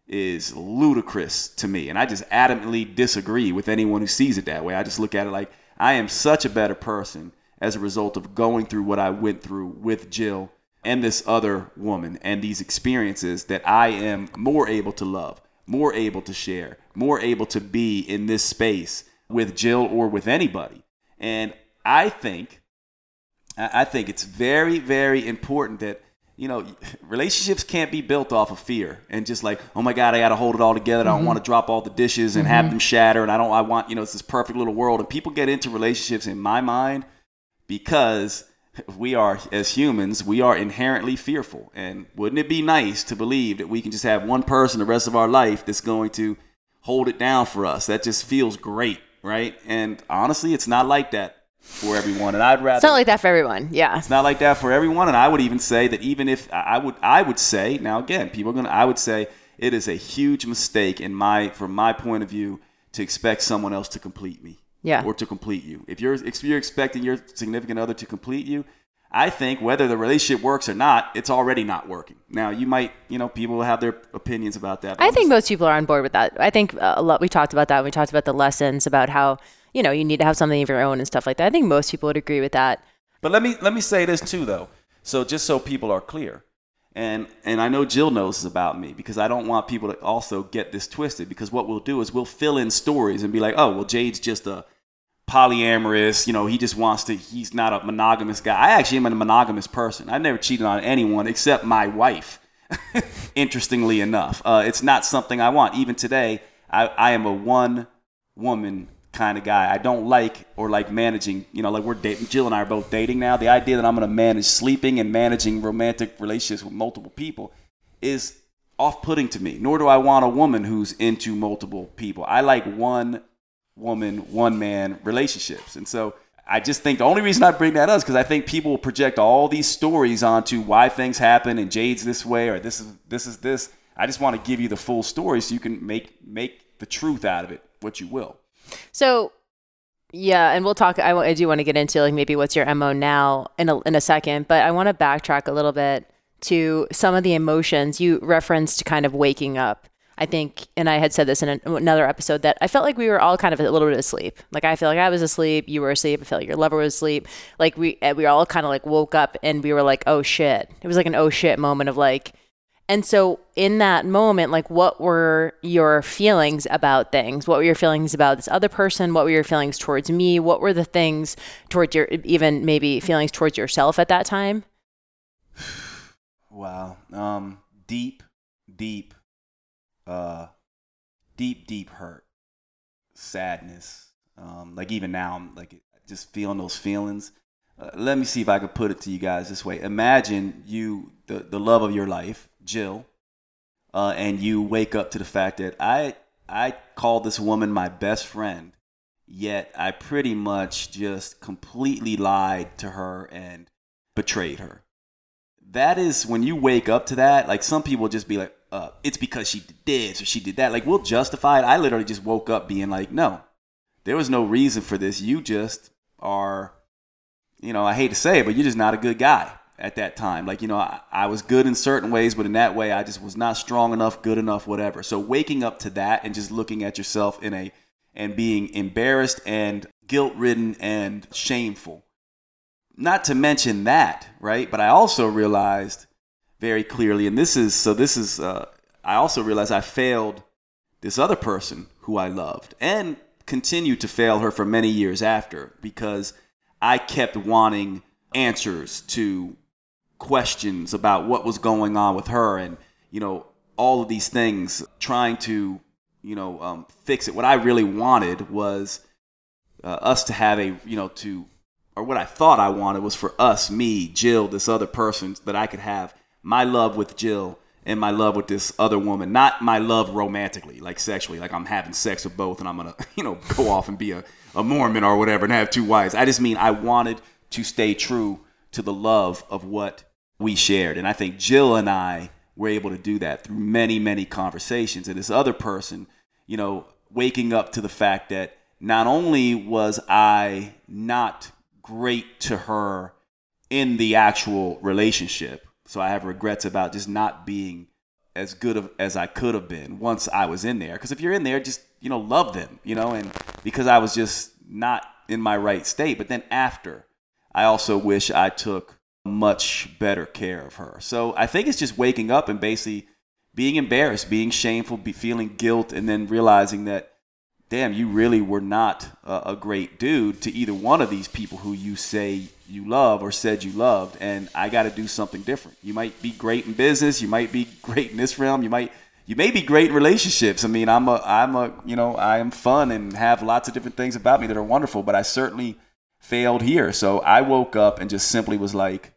is ludicrous to me. And I just adamantly disagree with anyone who sees it that way. I just look at it like, I am such a better person as a result of going through what I went through with Jill and this other woman and these experiences, that I am more able to love, more able to share, more able to be in this space with Jill or with anybody. And I think it's very, very important that, you know, relationships can't be built off of fear and just like, oh my God, I got to hold it all together. Mm-hmm. I don't want to drop all the dishes and mm-hmm. have them shatter. And I want, you know, it's this perfect little world. And people get into relationships, in my mind, because we are, as humans, we are inherently fearful. And wouldn't it be nice to believe that we can just have one person the rest of our life that's going to hold it down for us? That just feels great, right? And honestly, it's not like that for everyone. And it's not like that for everyone. Yeah. It's not like that for everyone. And I would even say that even if I would say, now again, I would say it is a huge mistake from my point of view to expect someone else to complete me. Yeah. Or to complete you. If you're expecting your significant other to complete you, I think whether the relationship works or not, it's already not working. Now, you might, you know, people have their opinions about that. I think most people are on board with that. I think a lot, we talked about that. We talked about the lessons about how, you know, you need to have something of your own and stuff like that. I think most people would agree with that. But let me say this too, though. So just so people are clear, and I know Jill knows this about me, because I don't want people to also get this twisted, because what we'll do is we'll fill in stories and be like, oh, well, Jade's just a polyamorous, you know, he just wants to, he's not a monogamous guy. I actually am a monogamous person. I've never cheated on anyone except my wife, interestingly enough. It's not something I want. Even today, I am a one-woman kind of guy. I don't like managing, you know, like we're dating, Jill and I are both dating now. The idea that I'm going to manage sleeping and managing romantic relationships with multiple people is off-putting to me, nor do I want a woman who's into multiple people. I like one woman, one man relationships. And so I just think the only reason I bring that up is because I think people will project all these stories onto why things happen and Jade's this way or this is this. I just want to give you the full story so you can make the truth out of it, what you will. So yeah, and we'll talk. I do want to get into like maybe what's your MO now in a second, but I want to backtrack a little bit to some of the emotions you referenced, kind of waking up. I think, and I had said this in another episode, that I felt like we were all kind of a little bit asleep. Like, I feel like I was asleep, you were asleep, I felt like your lover was asleep. Like, we all kind of like woke up and we were like, oh shit. It was like an oh shit moment of like, and so in that moment, like, what were your feelings about things? What were your feelings about this other person? What were your feelings towards me? What were the things towards your, even maybe feelings towards yourself at that time? Wow. Deep hurt, sadness. Like even now, I'm like just feeling those feelings. Let me see if I could put it to you guys this way. Imagine you, the love of your life, Jill, and you wake up to the fact that I called this woman my best friend, yet I pretty much just completely lied to her and betrayed her. that is when you wake up to that. Like, some people just be like, it's because she did this or she did that. Like, we'll justify it. I literally just woke up being like, no, there was no reason for this. You just are, you know, I hate to say it, but you're just not a good guy at that time. Like, you know, I was good in certain ways, but in that way, I just was not strong enough, good enough, whatever. So waking up to that and just looking at yourself in a, and being embarrassed and guilt-ridden and shameful. Not to mention that, right? But I also realized very clearly, and I also realized I failed this other person who I loved and continued to fail her for many years after, because I kept wanting answers to questions about what was going on with her and, you know, all of these things, trying to, you know, fix it. What I really wanted was us to have a, you know, to, or what I thought I wanted was for us, me, Jill, this other person, that I could have my love with Jill and my love with this other woman, not my love romantically, like sexually, like I'm having sex with both and I'm going to, you know, go off and be a Mormon or whatever and have two wives. I just mean, I wanted to stay true to the love of what we shared. And I think Jill and I were able to do that through many, many conversations. And this other person, you know, waking up to the fact that not only was I not great to her in the actual relationship, so I have regrets about just not being as good as I could have been once I was in there. Because if you're in there, just, you know, love them, you know, and because I was just not in my right state. But then after, I also wish I took much better care of her. So I think it's just waking up and basically being embarrassed, being shameful, feeling guilt, and then realizing that, damn, you really were not a great dude to either one of these people who you say you love or said you loved, and I got to do something different. You might be great in business, you might be great in this realm, you may be great in relationships. I mean, I am fun and have lots of different things about me that are wonderful, but I certainly failed here. So I woke up and just simply was like,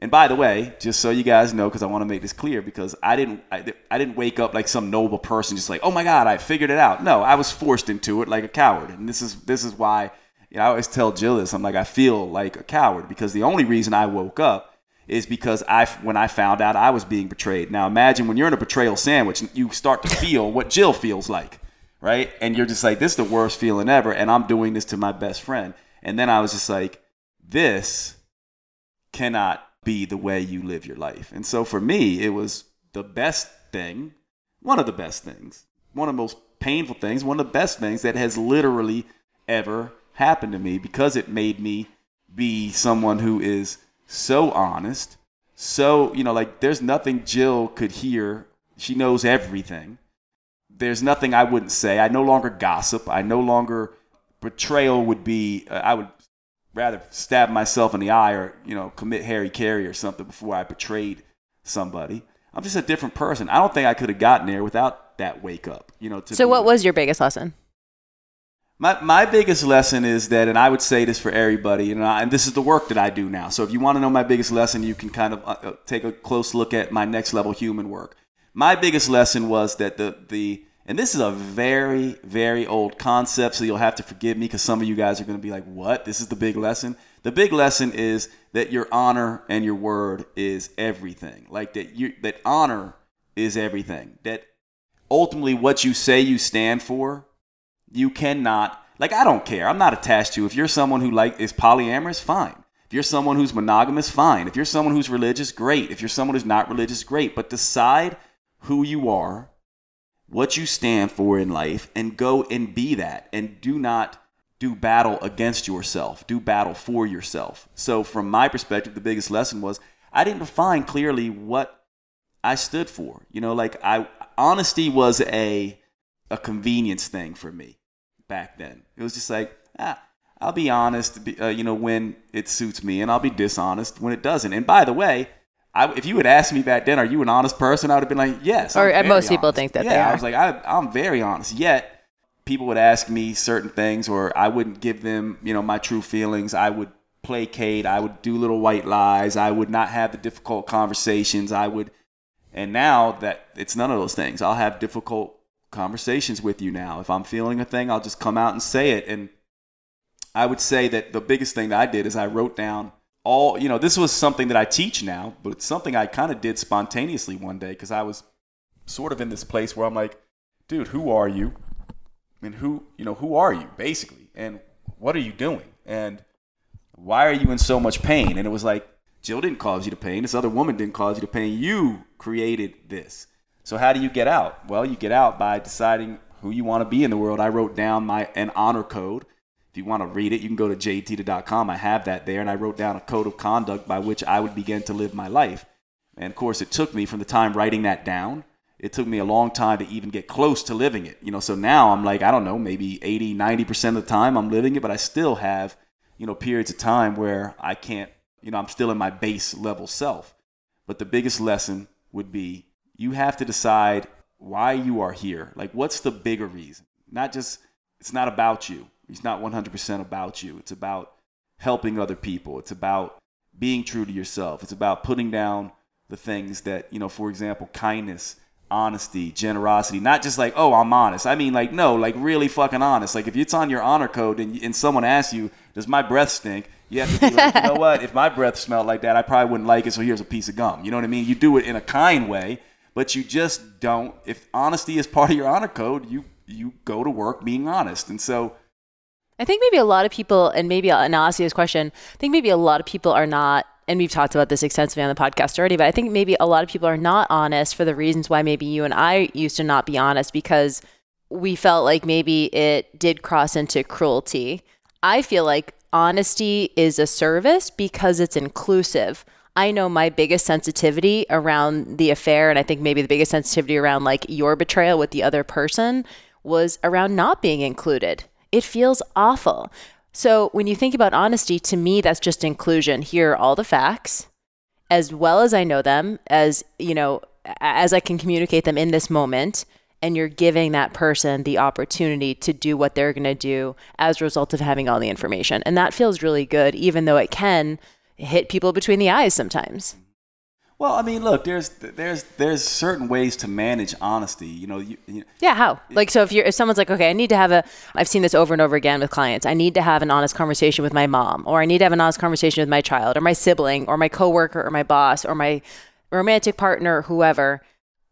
and by the way, just so you guys know, because I want to make this clear, because I didn't wake up like some noble person, just like, oh my God, I figured it out. No, I was forced into it like a coward. And this is why, you know, I always tell Jill this. I'm like, I feel like a coward, because the only reason I woke up is because when I found out I was being betrayed. Now imagine when you're in a betrayal sandwich, you start to feel what Jill feels like, right? And you're just like, this is the worst feeling ever, and I'm doing this to my best friend. And then I was just like, this cannot be the way you live your life. And so for me, it was the best thing, one of the best things, one of the most painful things, one of the best things that has literally ever happened to me, because it made me be someone who is so honest. So, you know, like, there's nothing Jill could hear. She knows everything. There's nothing I wouldn't say. I no longer gossip. I no longer, betrayal would be, I would rather stab myself in the eye or, you know, commit Harry Carey or something before I betrayed somebody. I'm just a different person. I don't think I could have gotten there without that wake up, you know. So what was your biggest lesson? My biggest lesson is that, and I would say this for everybody, and this is the work that I do now. So if you want to know my biggest lesson, you can kind of take a close look at my Next Level Human work. My biggest lesson was that and this is a very, very old concept, so you'll have to forgive me, because some of you guys are going to be like, what? This is the big lesson? The big lesson is that your honor and your word is everything. Like, that honor is everything. That ultimately what you say you stand for, you cannot, like, I don't care. I'm not attached to. If you're someone who is polyamorous, fine. If you're someone who's monogamous, fine. If you're someone who's religious, great. If you're someone who's not religious, great. But decide who you are, what you stand for in life, and go and be that, and do not do battle against yourself, do battle for yourself. So from my perspective, the biggest lesson was I didn't define clearly what I stood for. You know, like, honesty was a convenience thing for me back then. It was just like, I'll be honest, you know, when it suits me, and I'll be dishonest when it doesn't. And by the way, if you had asked me back then, are you an honest person? I would have been like, yes. Or most people think that they are. Yeah, I was like, I'm very honest. Yet people would ask me certain things, or I wouldn't give them, you know, my true feelings. I would placate. I would do little white lies. I would not have the difficult conversations. And now that it's none of those things, I'll have difficult conversations with you now. If I'm feeling a thing, I'll just come out and say it. And I would say that the biggest thing that I did is I wrote down all, you know, this was something that I teach now, but it's something I kind of did spontaneously one day because I was sort of in this place where I'm like, dude, who are you? And who are you basically? And what are you doing? And why are you in so much pain? And it was like, Jill didn't cause you the pain. This other woman didn't cause you the pain. You created this. So how do you get out? Well, you get out by deciding who you want to be in the world. I wrote down an honor code. If you want to read it, you can go to jadeteta.com. I have that there. And I wrote down a code of conduct by which I would begin to live my life. And of course, it took me from the time writing that down. It took me a long time to even get close to living it. You know, so now I'm like, I don't know, maybe 80, 90% of the time I'm living it, but I still have, you know, periods of time where I can't, you know, I'm still in my base level self. But the biggest lesson would be you have to decide why you are here. Like, what's the bigger reason? Not just, it's not about you. It's not 100% about you. It's about helping other people. It's about being true to yourself. It's about putting down the things that, you know, for example, kindness, honesty, generosity, not just like, oh, I'm honest. I mean, like, no, like really fucking honest. Like if it's on your honor code and someone asks you, does my breath stink? You have to be like, you know what? If my breath smelled like that, I probably wouldn't like it. So here's a piece of gum. You know what I mean? You do it in a kind way, but you just don't. If honesty is part of your honor code, you go to work being honest. And so I think maybe a lot of people, and maybe an obvious question, I think maybe a lot of people are not, and we've talked about this extensively on the podcast already, but I think maybe a lot of people are not honest for the reasons why maybe you and I used to not be honest because we felt like maybe it did cross into cruelty. I feel like honesty is a service because it's inclusive. I know my biggest sensitivity around the affair, and I think maybe the biggest sensitivity around like your betrayal with the other person was around not being included. It feels awful. So when you think about honesty, to me, that's just inclusion. Here are all the facts, as well as I know them, as you know, as I can communicate them in this moment. And you're giving that person the opportunity to do what they're going to do as a result of having all the information. And that feels really good, even though it can hit people between the eyes sometimes. Well, I mean, look, there's certain ways to manage honesty, you know. Yeah, how? Like, so if someone's like, okay, I need to have I've seen this over and over again with clients. I need to have an honest conversation with my mom, or I need to have an honest conversation with my child, or my sibling, or my coworker, or my boss, or my romantic partner, whoever.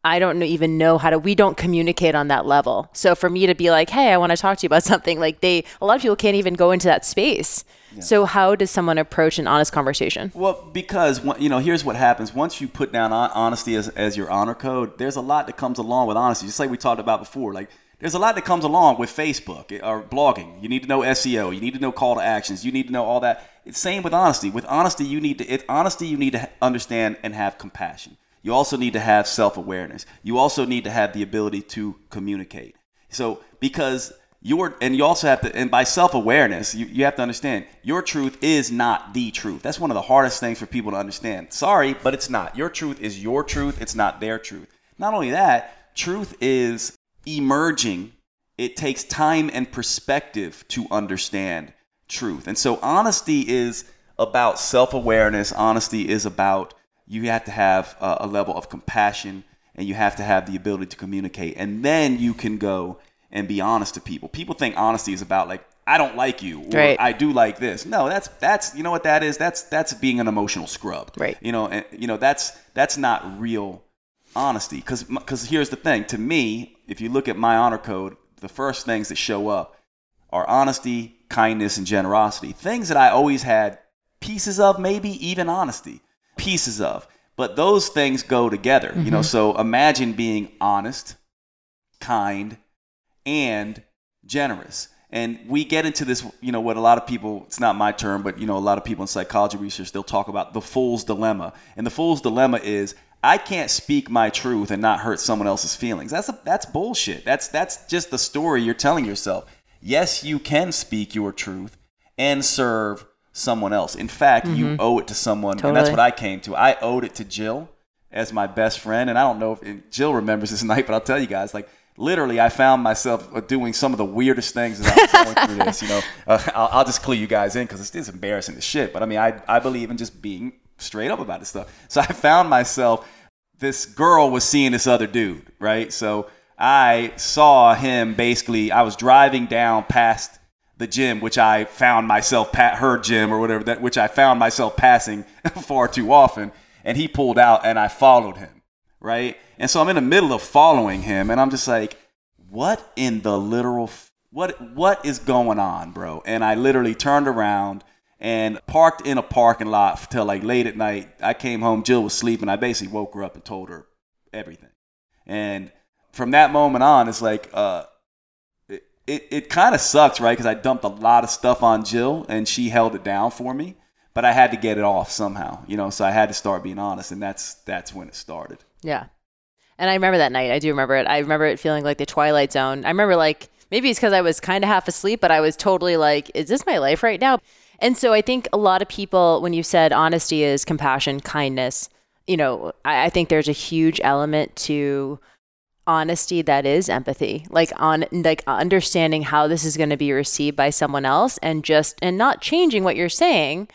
I don't even know we don't communicate on that level. So for me to be like, hey, I want to talk to you about something, like a lot of people can't even go into that space. Yeah. So how does someone approach an honest conversation? Well, because, you know, here's what happens. Once you put down honesty as your honor code, there's a lot that comes along with honesty. Just like we talked about before, like there's a lot that comes along with Facebook or blogging. You need to know SEO. You need to know call to actions. You need to know all that. It's same with honesty. With honesty, you need to understand and have compassion. You also need to have self-awareness. You also need to have the ability to communicate. So because you also have to, and by self-awareness, you have to understand your truth is not the truth. That's one of the hardest things for people to understand. Sorry, but it's not. Your truth is your truth. It's not their truth. Not only that, truth is emerging. It takes time and perspective to understand truth. And so honesty is about self-awareness. Honesty is about, you have to have a level of compassion, and you have to have the ability to communicate. And then you can go and be honest to people. People think honesty is about like, I don't like you, or right, I do like this. No, that's you know what that is? That's being an emotional scrub. Right. You know, and you know that's not real honesty. Because here's the thing. To me, if you look at my honor code, the first things that show up are honesty, kindness, and generosity. Things that I always had pieces of, maybe even honesty. Pieces of, but those things go together, you know. So imagine being honest, kind, and generous. And we get into this, you know, what a lot of people, it's not my term, but you know, a lot of people in psychology research, they'll talk about the fool's dilemma. And the fool's dilemma is, I can't speak my truth and not hurt someone else's feelings. That's bullshit. That's just the story you're telling yourself. Yes, you can speak your truth and serve someone else. In fact, you owe it to someone. Totally. And that's what I came to. I owed it to Jill as my best friend. And I don't know if Jill remembers this night, but I'll tell you guys, like literally I found myself doing some of the weirdest things as I was going through this, you know. I'll just clue you guys in because it's embarrassing as shit. But I mean, I believe in just being straight up about this stuff. So I found myself, this girl was seeing this other dude, right? So I saw him basically, I was driving down past the gym, which I found myself which I found myself passing far too often. And he pulled out and I followed him. Right. And so I'm in the middle of following him and I'm just like, what in the literal, what is going on, bro? And I literally turned around and parked in a parking lot till like late at night. I came home, Jill was sleeping. I basically woke her up and told her everything. And from that moment on, it's like, it kind of sucks, right? Because I dumped a lot of stuff on Jill and she held it down for me, but I had to get it off somehow, you know? So I had to start being honest, and that's when it started. Yeah. And I remember that night. I do remember it. I remember it feeling like the Twilight Zone. I remember like, maybe it's because I was kind of half asleep, but I was totally like, is this my life right now? And so I think a lot of people, when you said honesty is compassion, kindness, you know, I think there's a huge element to honesty that is empathy, like understanding how this is going to be received by someone else, and not changing what you're saying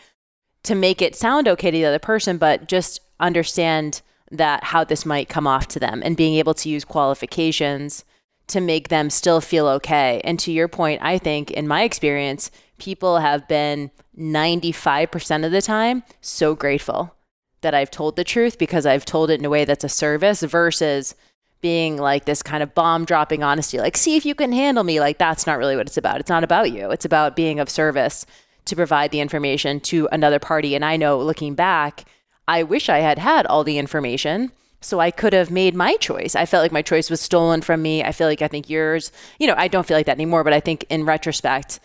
to make it sound okay to the other person, but just understand that how this might come off to them, and being able to use qualifications to make them still feel okay. And to your point, I think in my experience, people have been 95% of the time so grateful that I've told the truth, because I've told it in a way that's a service, versus being like this kind of bomb dropping honesty, like, see if you can handle me. Like, that's not really what it's about. It's not about you. It's about being of service to provide the information to another party. And I know, looking back, I wish I had all the information so I could have made my choice. I felt like my choice was stolen from me. I think yours, you know, I don't feel like that anymore, but I think in retrospect,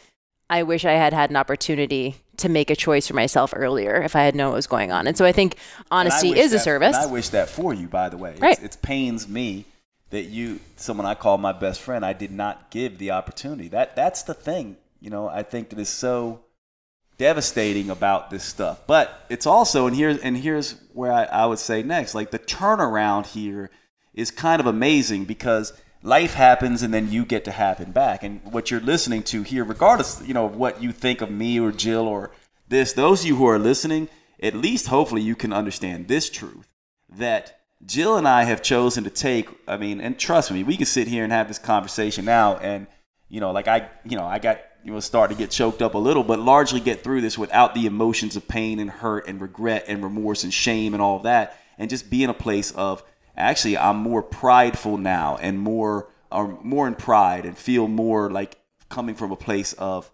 I wish I had an opportunity to make a choice for myself earlier if I had known what was going on. And so I think honesty is a service. And I wish that for you, by the way. Right. It pains me that you, someone I call my best friend, I did not give the opportunity. That's the thing, you know, I think that is so devastating about this stuff. But it's also, and here's where I would say next, like the turnaround here is kind of amazing, because life happens and then you get to happen back. And what you're listening to here, regardless, you know, of what you think of me or Jill or this, those of you who are listening, at least hopefully you can understand this truth, that Jill and I have chosen to take, I mean, and trust me, we can sit here and have this conversation now, and, you know, like I got, you know, start to get choked up a little, but largely get through this without the emotions of pain and hurt and regret and remorse and shame and all that, and just be in a place of, actually, I'm more prideful now and more in pride, and feel more like coming from a place of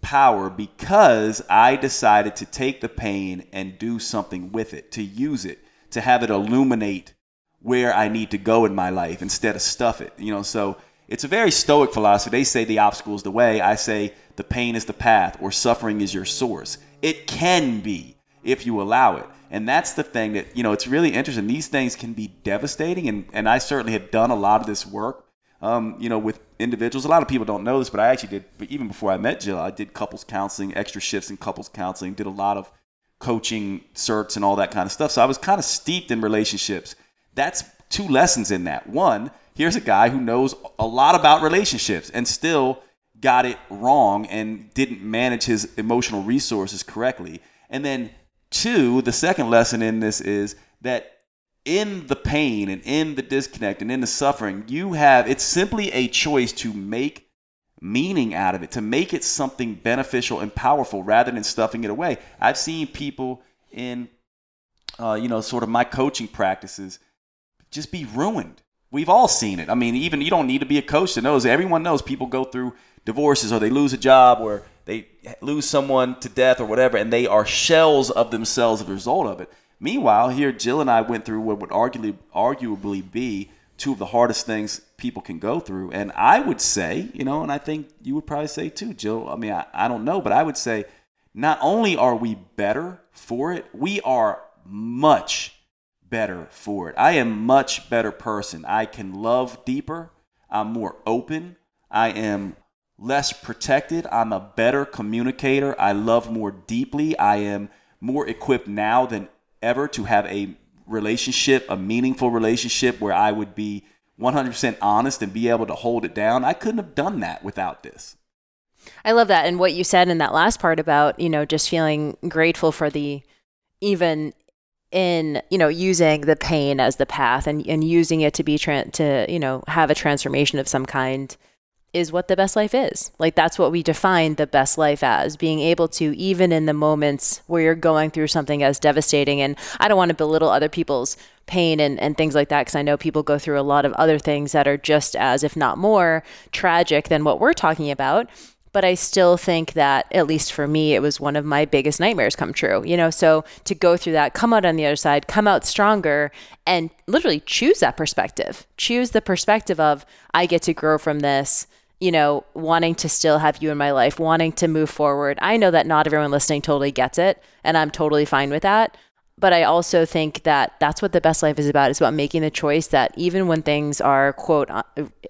power, because I decided to take the pain and do something with it, to use it, to have it illuminate where I need to go in my life instead of stuff it. You know, so it's a very stoic philosophy. They say the obstacle is the way. I say the pain is the path, or suffering is your source. It can be, if you allow it. And that's the thing that, you know, it's really interesting. These things can be devastating. And I certainly have done a lot of this work, you know, with individuals. A lot of people don't know this, but I actually did, but even before I met Jill, I did couples counseling, extra shifts in couples counseling, did a lot of coaching certs and all that kind of stuff. So I was kind of steeped in relationships. That's two lessons in that. One, here's a guy who knows a lot about relationships and still got it wrong and didn't manage his emotional resources correctly. And then two, the second lesson in this is that in the pain and in the disconnect and in the suffering, it's simply a choice to make meaning out of it, to make it something beneficial and powerful rather than stuffing it away. I've seen people in, you know, sort of my coaching practices just be ruined. We've all seen it. I mean, even you don't need to be a coach to know this. Everyone knows people go through divorces, or they lose a job, or they lose someone to death or whatever, and they are shells of themselves as a result of it. Meanwhile, here Jill and I went through what would arguably be two of the hardest things people can go through. And I would say, you know, and I think you would probably say too, Jill, I mean, I don't know, but I would say not only are we better for it, we are much better for it. I am much better person. I can love deeper. I'm more open. I am less protected. I'm a better communicator. I love more deeply. I am more equipped now than ever to have a relationship, a meaningful relationship where I would be 100% honest and be able to hold it down. I couldn't have done that without this. I love that. And what you said in that last part about, you know, just feeling grateful for you know, using the pain as the path and using it to have a transformation of some kind. is what the best life is. Like, that's what we define the best life as, being able to, even in the moments where you're going through something as devastating. And I don't want to belittle other people's pain and things like that, because I know people go through a lot of other things that are just as, if not more, tragic than what we're talking about. But I still think that, at least for me, it was one of my biggest nightmares come true, you know? So to go through that, come out on the other side, come out stronger, and literally choose that perspective. Choose the perspective of, I get to grow from this, you know, wanting to still have you in my life, wanting to move forward. I know that not everyone listening totally gets it, and I'm totally fine with that. But I also think that that's what the best life is about making the choice that even when things are, quote,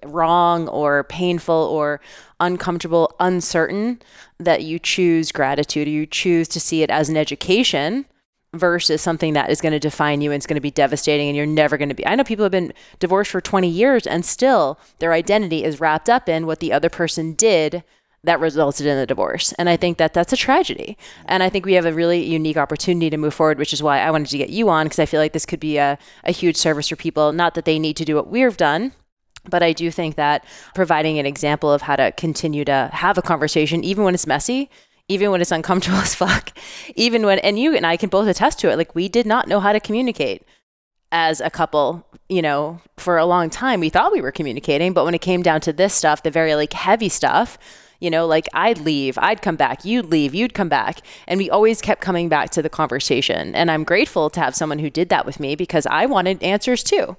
wrong or painful or uncomfortable, uncertain, that you choose gratitude, or you choose to see it as an education versus something that is going to define you and it's going to be devastating and you're never going to be. I know people have been divorced for 20 years and still their identity is wrapped up in what the other person did that resulted in the divorce. And I think that that's a tragedy. And I think we have a really unique opportunity to move forward, which is why I wanted to get you on, because I feel like this could be a huge service for people. Not that they need to do what we've done, but I do think that providing an example of how to continue to have a conversation, even when it's messy, even when it's uncomfortable as fuck, even when, and you and I can both attest to it, like we did not know how to communicate as a couple, you know, for a long time. We thought we were communicating, but when it came down to this stuff, the very like heavy stuff, you know, like I'd leave, I'd come back, you'd leave, you'd come back. And we always kept coming back to the conversation. And I'm grateful to have someone who did that with me, because I wanted answers too.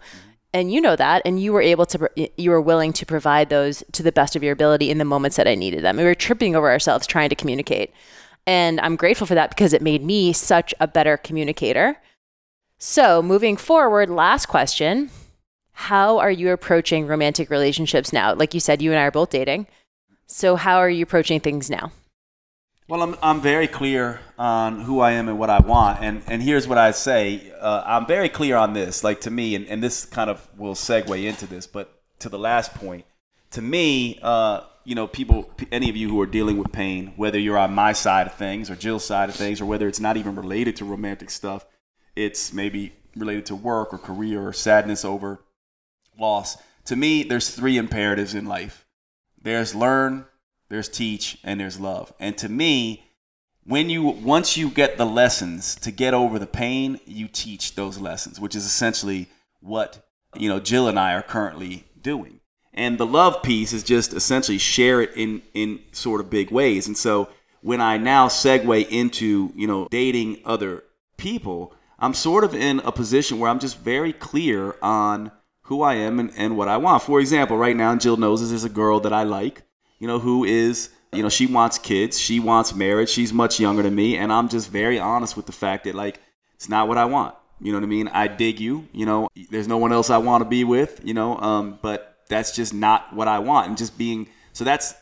And you know that, and you were willing to provide those to the best of your ability in the moments that I needed them. We were tripping over ourselves trying to communicate. And I'm grateful for that, because it made me such a better communicator. So moving forward, last question, how are you approaching romantic relationships now? Like you said, you and I are both dating. So how are you approaching things now? Well, I'm very clear on who I am and what I want. And here's what I say. I'm very clear on this, like to me, and this kind of will segue into this, but to the last point, to me, you know, people, any of you who are dealing with pain, whether you're on my side of things or Jill's side of things, or whether it's not even related to romantic stuff, it's maybe related to work or career or sadness over loss. To me, there's three imperatives in life. There's learn, there's teach, and there's love. And to me, once you get the lessons to get over the pain, you teach those lessons, which is essentially what, you know, Jill and I are currently doing. And the love piece is just essentially share it in sort of big ways. And so when I now segue into, you know, dating other people, I'm sort of in a position where I'm just very clear on who I am and what I want. For example, right now, Jill knows this, is a girl that I like, you know, who is, you know, she wants kids, she wants marriage, she's much younger than me. And I'm just very honest with the fact that, like, it's not what I want. You know what I mean? I dig you, you know, there's no one else I want to be with, you know, but that's just not what I want. And just being, so that's,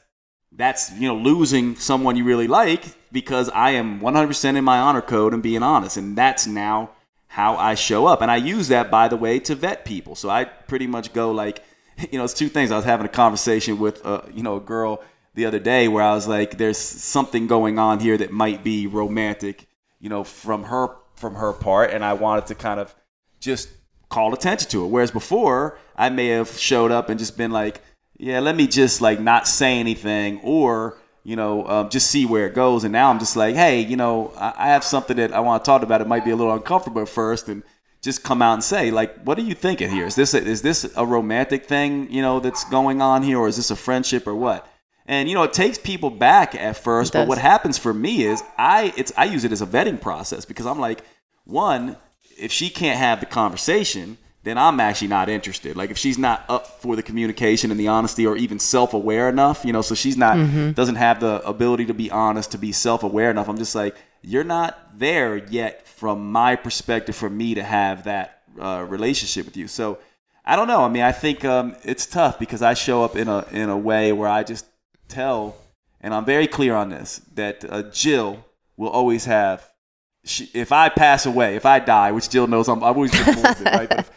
you know, losing someone you really like, because I am 100% in my honor code and being honest. And that's now how I show up. And I use that, by the way, to vet people. So I pretty much go like, you know, it's two things. I was having a conversation with, you know, a girl the other day where I was like, there's something going on here that might be romantic, you know, from her part. And I wanted to kind of just call attention to it. Whereas before I may have showed up and just been like, yeah, let me just like not say anything, or, you know, just see where it goes. And now I'm just like, hey, you know, I have something that I want to talk about. It might be a little uncomfortable at first, and just come out and say, like, what are you thinking here? Is this a romantic thing, you know, that's going on here? Or is this a friendship or what? And, you know, it takes people back at first. But what happens for me is I use it as a vetting process, because I'm like, one, if she can't have the conversation, then I'm actually not interested. Like if she's not up for the communication and the honesty, or even self-aware enough, you know, so she's not, doesn't have the ability to be honest, to be self-aware enough. I'm just like, you're not there yet from my perspective for me to have that relationship with you. So I don't know. I mean, I think it's tough, because I show up in a way where I just tell, and I'm very clear on this, that Jill will always have, if I pass away, if I die, which Jill knows, I've always been cool with it, right? But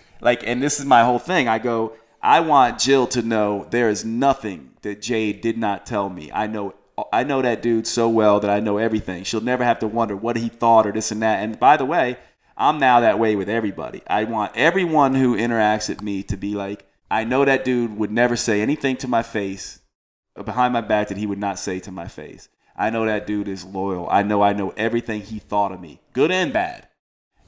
and this is my whole thing. I go, I want Jill to know there is nothing that Jade did not tell me. I know that dude so well that I know everything. She'll never have to wonder what he thought or this and that. And by the way, I'm now that way with everybody. I want everyone who interacts with me to be like, I know that dude would never say anything to my face behind my back that he would not say to my face. I know that dude is loyal. I know everything he thought of me, good and bad.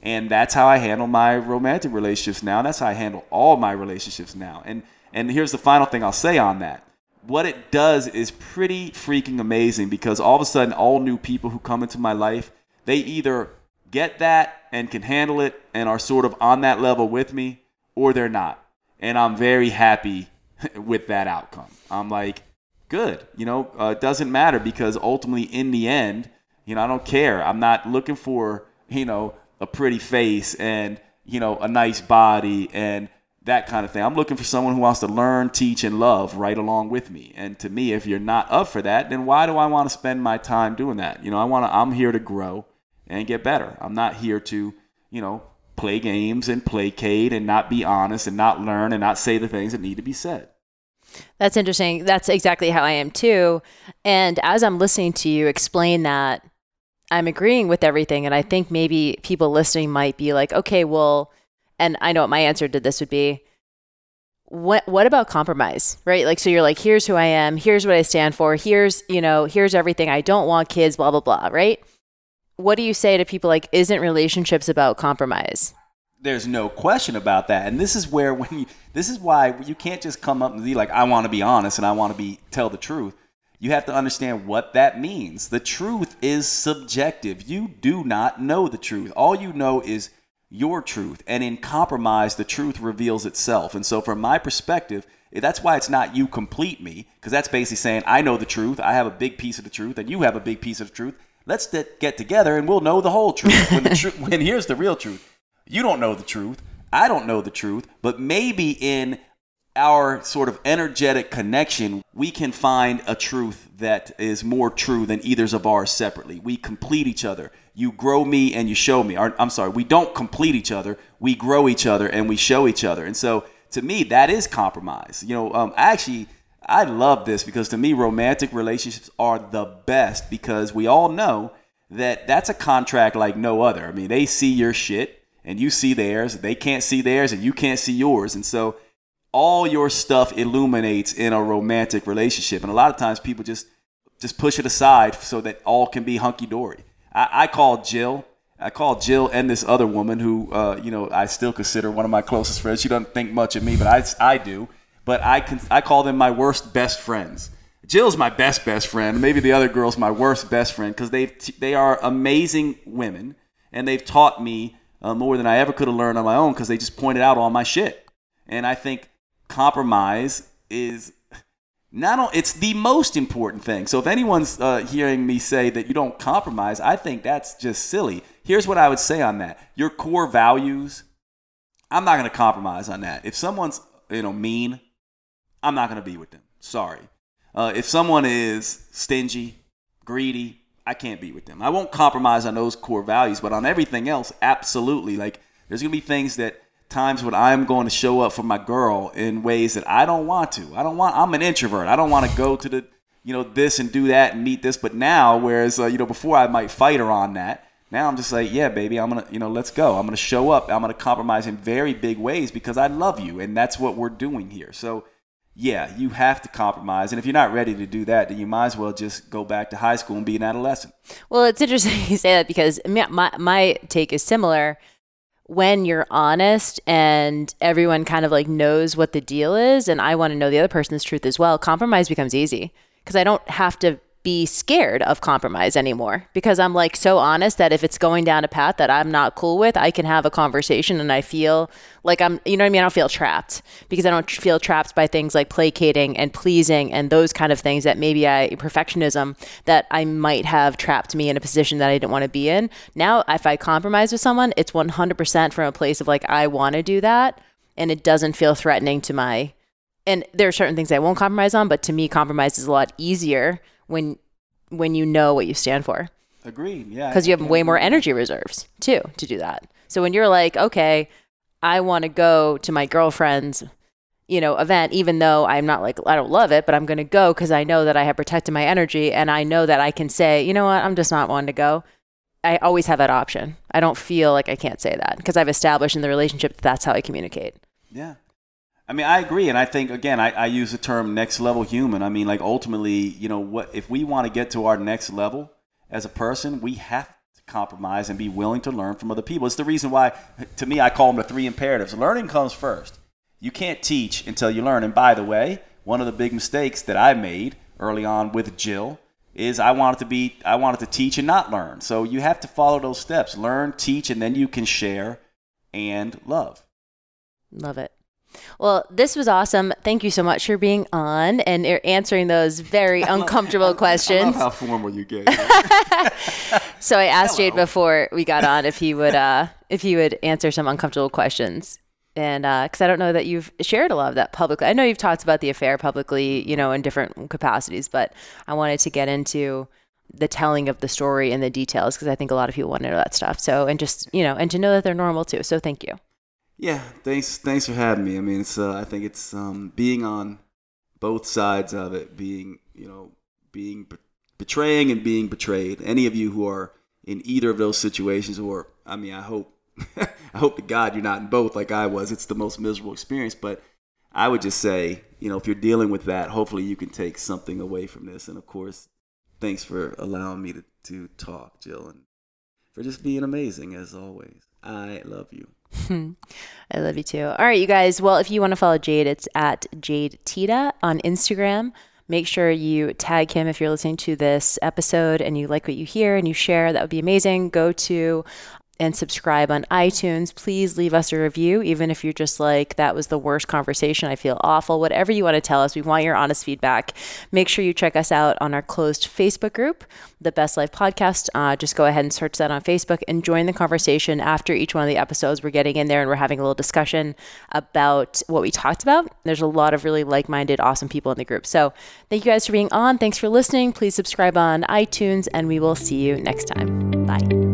And that's how I handle my romantic relationships now. That's how I handle all my relationships now. And here's the final thing I'll say on that. What it does is pretty freaking amazing, because all of a sudden, all new people who come into my life, they either get that and can handle it and are sort of on that level with me, or they're not. And I'm very happy with that outcome. I'm like, good, it doesn't matter, because ultimately in the end, I don't care. I'm not looking for, a pretty face and, a nice body and that kind of thing. I'm looking for someone who wants to learn, teach, and love right along with me. And to me, if you're not up for that, then why do I want to spend my time doing that? I'm here to grow and get better. I'm not here to, play games and placate and not be honest and not learn and not say the things that need to be said. That's interesting. That's exactly how I am too. And as I'm listening to you explain that, I'm agreeing with everything. And I think maybe people listening might be like, okay, well, and I know what my answer to this would be, what about compromise, right? Like, so you're like, here's who I am. Here's what I stand for. Here's, here's everything. I don't want kids, blah, blah, blah, right? What do you say to people like, isn't relationships about compromise? There's no question about that. And this is where, this is why you can't just come up and be like, I want to be honest and I want to tell the truth. You have to understand what that means. The truth is subjective. You do not know the truth. All you know is your truth. And in compromise, the truth reveals itself. And so from my perspective, that's why it's not you complete me, because that's basically saying I know the truth. I have a big piece of the truth and you have a big piece of the truth. Let's get together and we'll know the whole truth. When here's the real truth. You don't know the truth. I don't know the truth. But maybe in our sort of energetic connection, we can find a truth that is more true than either of ours separately. We complete each other. You grow me and you show me. I'm sorry, we don't complete each other. We grow each other and we show each other. And so to me, that is compromise. I love this, because to me, romantic relationships are the best, because we all know that that's a contract like no other. I mean, they see your shit and you see theirs. They can't see theirs and you can't see yours. And so all your stuff illuminates in a romantic relationship. And a lot of times people just push it aside so that all can be hunky-dory. I call Jill and this other woman who, I still consider one of my closest friends. She doesn't think much of me, but I do. But I call them my worst best friends. Jill's my best friend. Maybe the other girl's my worst best friend, because they are amazing women. And they've taught me more than I ever could have learned on my own, because they just pointed out all my shit. And I think compromise is it's the most important thing. So if anyone's hearing me say that you don't compromise, I think that's just silly. Here's what I would say on that. Your core values, I'm not going to compromise on that. If someone's, mean, I'm not going to be with them. Sorry. If someone is stingy, greedy, I can't be with them. I won't compromise on those core values, but on everything else, absolutely. Like, there's going to be things that times when I'm going to show up for my girl in ways that I don't want to. I'm an introvert. I don't want to go to the, this and do that and meet this. But now, whereas, before I might fight her on that, now I'm just like, yeah, baby, I'm going to, let's go. I'm going to show up. I'm going to compromise in very big ways, because I love you. And that's what we're doing here. So yeah, you have to compromise. And if you're not ready to do that, then you might as well just go back to high school and be an adolescent. Well, it's interesting you say that, because my take is similar. When you're honest and everyone kind of like knows what the deal is, and I want to know the other person's truth as well, compromise becomes easy, because I don't have to be scared of compromise anymore, because I'm like so honest that if it's going down a path that I'm not cool with, I can have a conversation and I feel like I'm, I don't feel trapped, because I don't feel trapped by things like placating and pleasing and those kind of things that maybe perfectionism that I might have trapped me in a position that I didn't want to be in. Now, if I compromise with someone, it's 100% from a place of like, I want to do that. And it doesn't feel threatening to and there are certain things I won't compromise on, but to me, compromise is a lot easier when you know what you stand for. Agreed, yeah. Because you have way more energy reserves, too, to do that. So when you're like, okay, I want to go to my girlfriend's, event, even though I'm not like, I don't love it, but I'm going to go because I know that I have protected my energy and I know that I can say, you know what, I'm just not wanting to go. I always have that option. I don't feel like I can't say that because I've established in the relationship that's how I communicate. Yeah. I mean, I agree. And I think, again, I use the term next level human. I mean, like, ultimately, you know, what if we want to get to our next level as a person, we have to compromise and be willing to learn from other people. It's the reason why, to me, I call them the three imperatives. Learning comes first. You can't teach until you learn. And by the way, one of the big mistakes that I made early on with Jill is I wanted to teach and not learn. So you have to follow those steps. Learn, teach, and then you can share and love. Love it. Well, this was awesome. Thank you so much for being on and answering those very uncomfortable questions. I love how formal you get. So I asked Jade before we got on if he would answer some uncomfortable questions. And because I don't know that you've shared a lot of that publicly. I know you've talked about the affair publicly, you know, in different capacities, but I wanted to get into the telling of the story and the details because I think a lot of people want to know that stuff. So, and just, you know, and to know that they're normal too. So thank you. Yeah, thanks for having me. I mean, it's I think it's being on both sides of it, betraying and being betrayed. Any of you who are in either of those situations, or I mean, I hope to God you're not in both like I was. It's the most miserable experience. But I would just say, you know, if you're dealing with that, hopefully you can take something away from this. And of course, thanks for allowing me to talk, Jill, and for just being amazing as always. I love you. I love you too. All right, you guys. Well, if you want to follow Jade, it's at Jade Teta on Instagram. Make sure you tag him if you're listening to this episode and you like what you hear and you share. That would be amazing. Go to and subscribe on iTunes. Please leave us a review, even if you're just like, that was the worst conversation. I feel awful. Whatever you want to tell us, we want your honest feedback. Make sure you check us out on our closed Facebook group, The Best Life Podcast. Just go ahead and search that on Facebook and join the conversation after each one of the episodes. We're getting in there and we're having a little discussion about what we talked about. There's a lot of really like-minded, awesome people in the group. So thank you guys for being on. Thanks for listening. Please subscribe on iTunes and we will see you next time. Bye.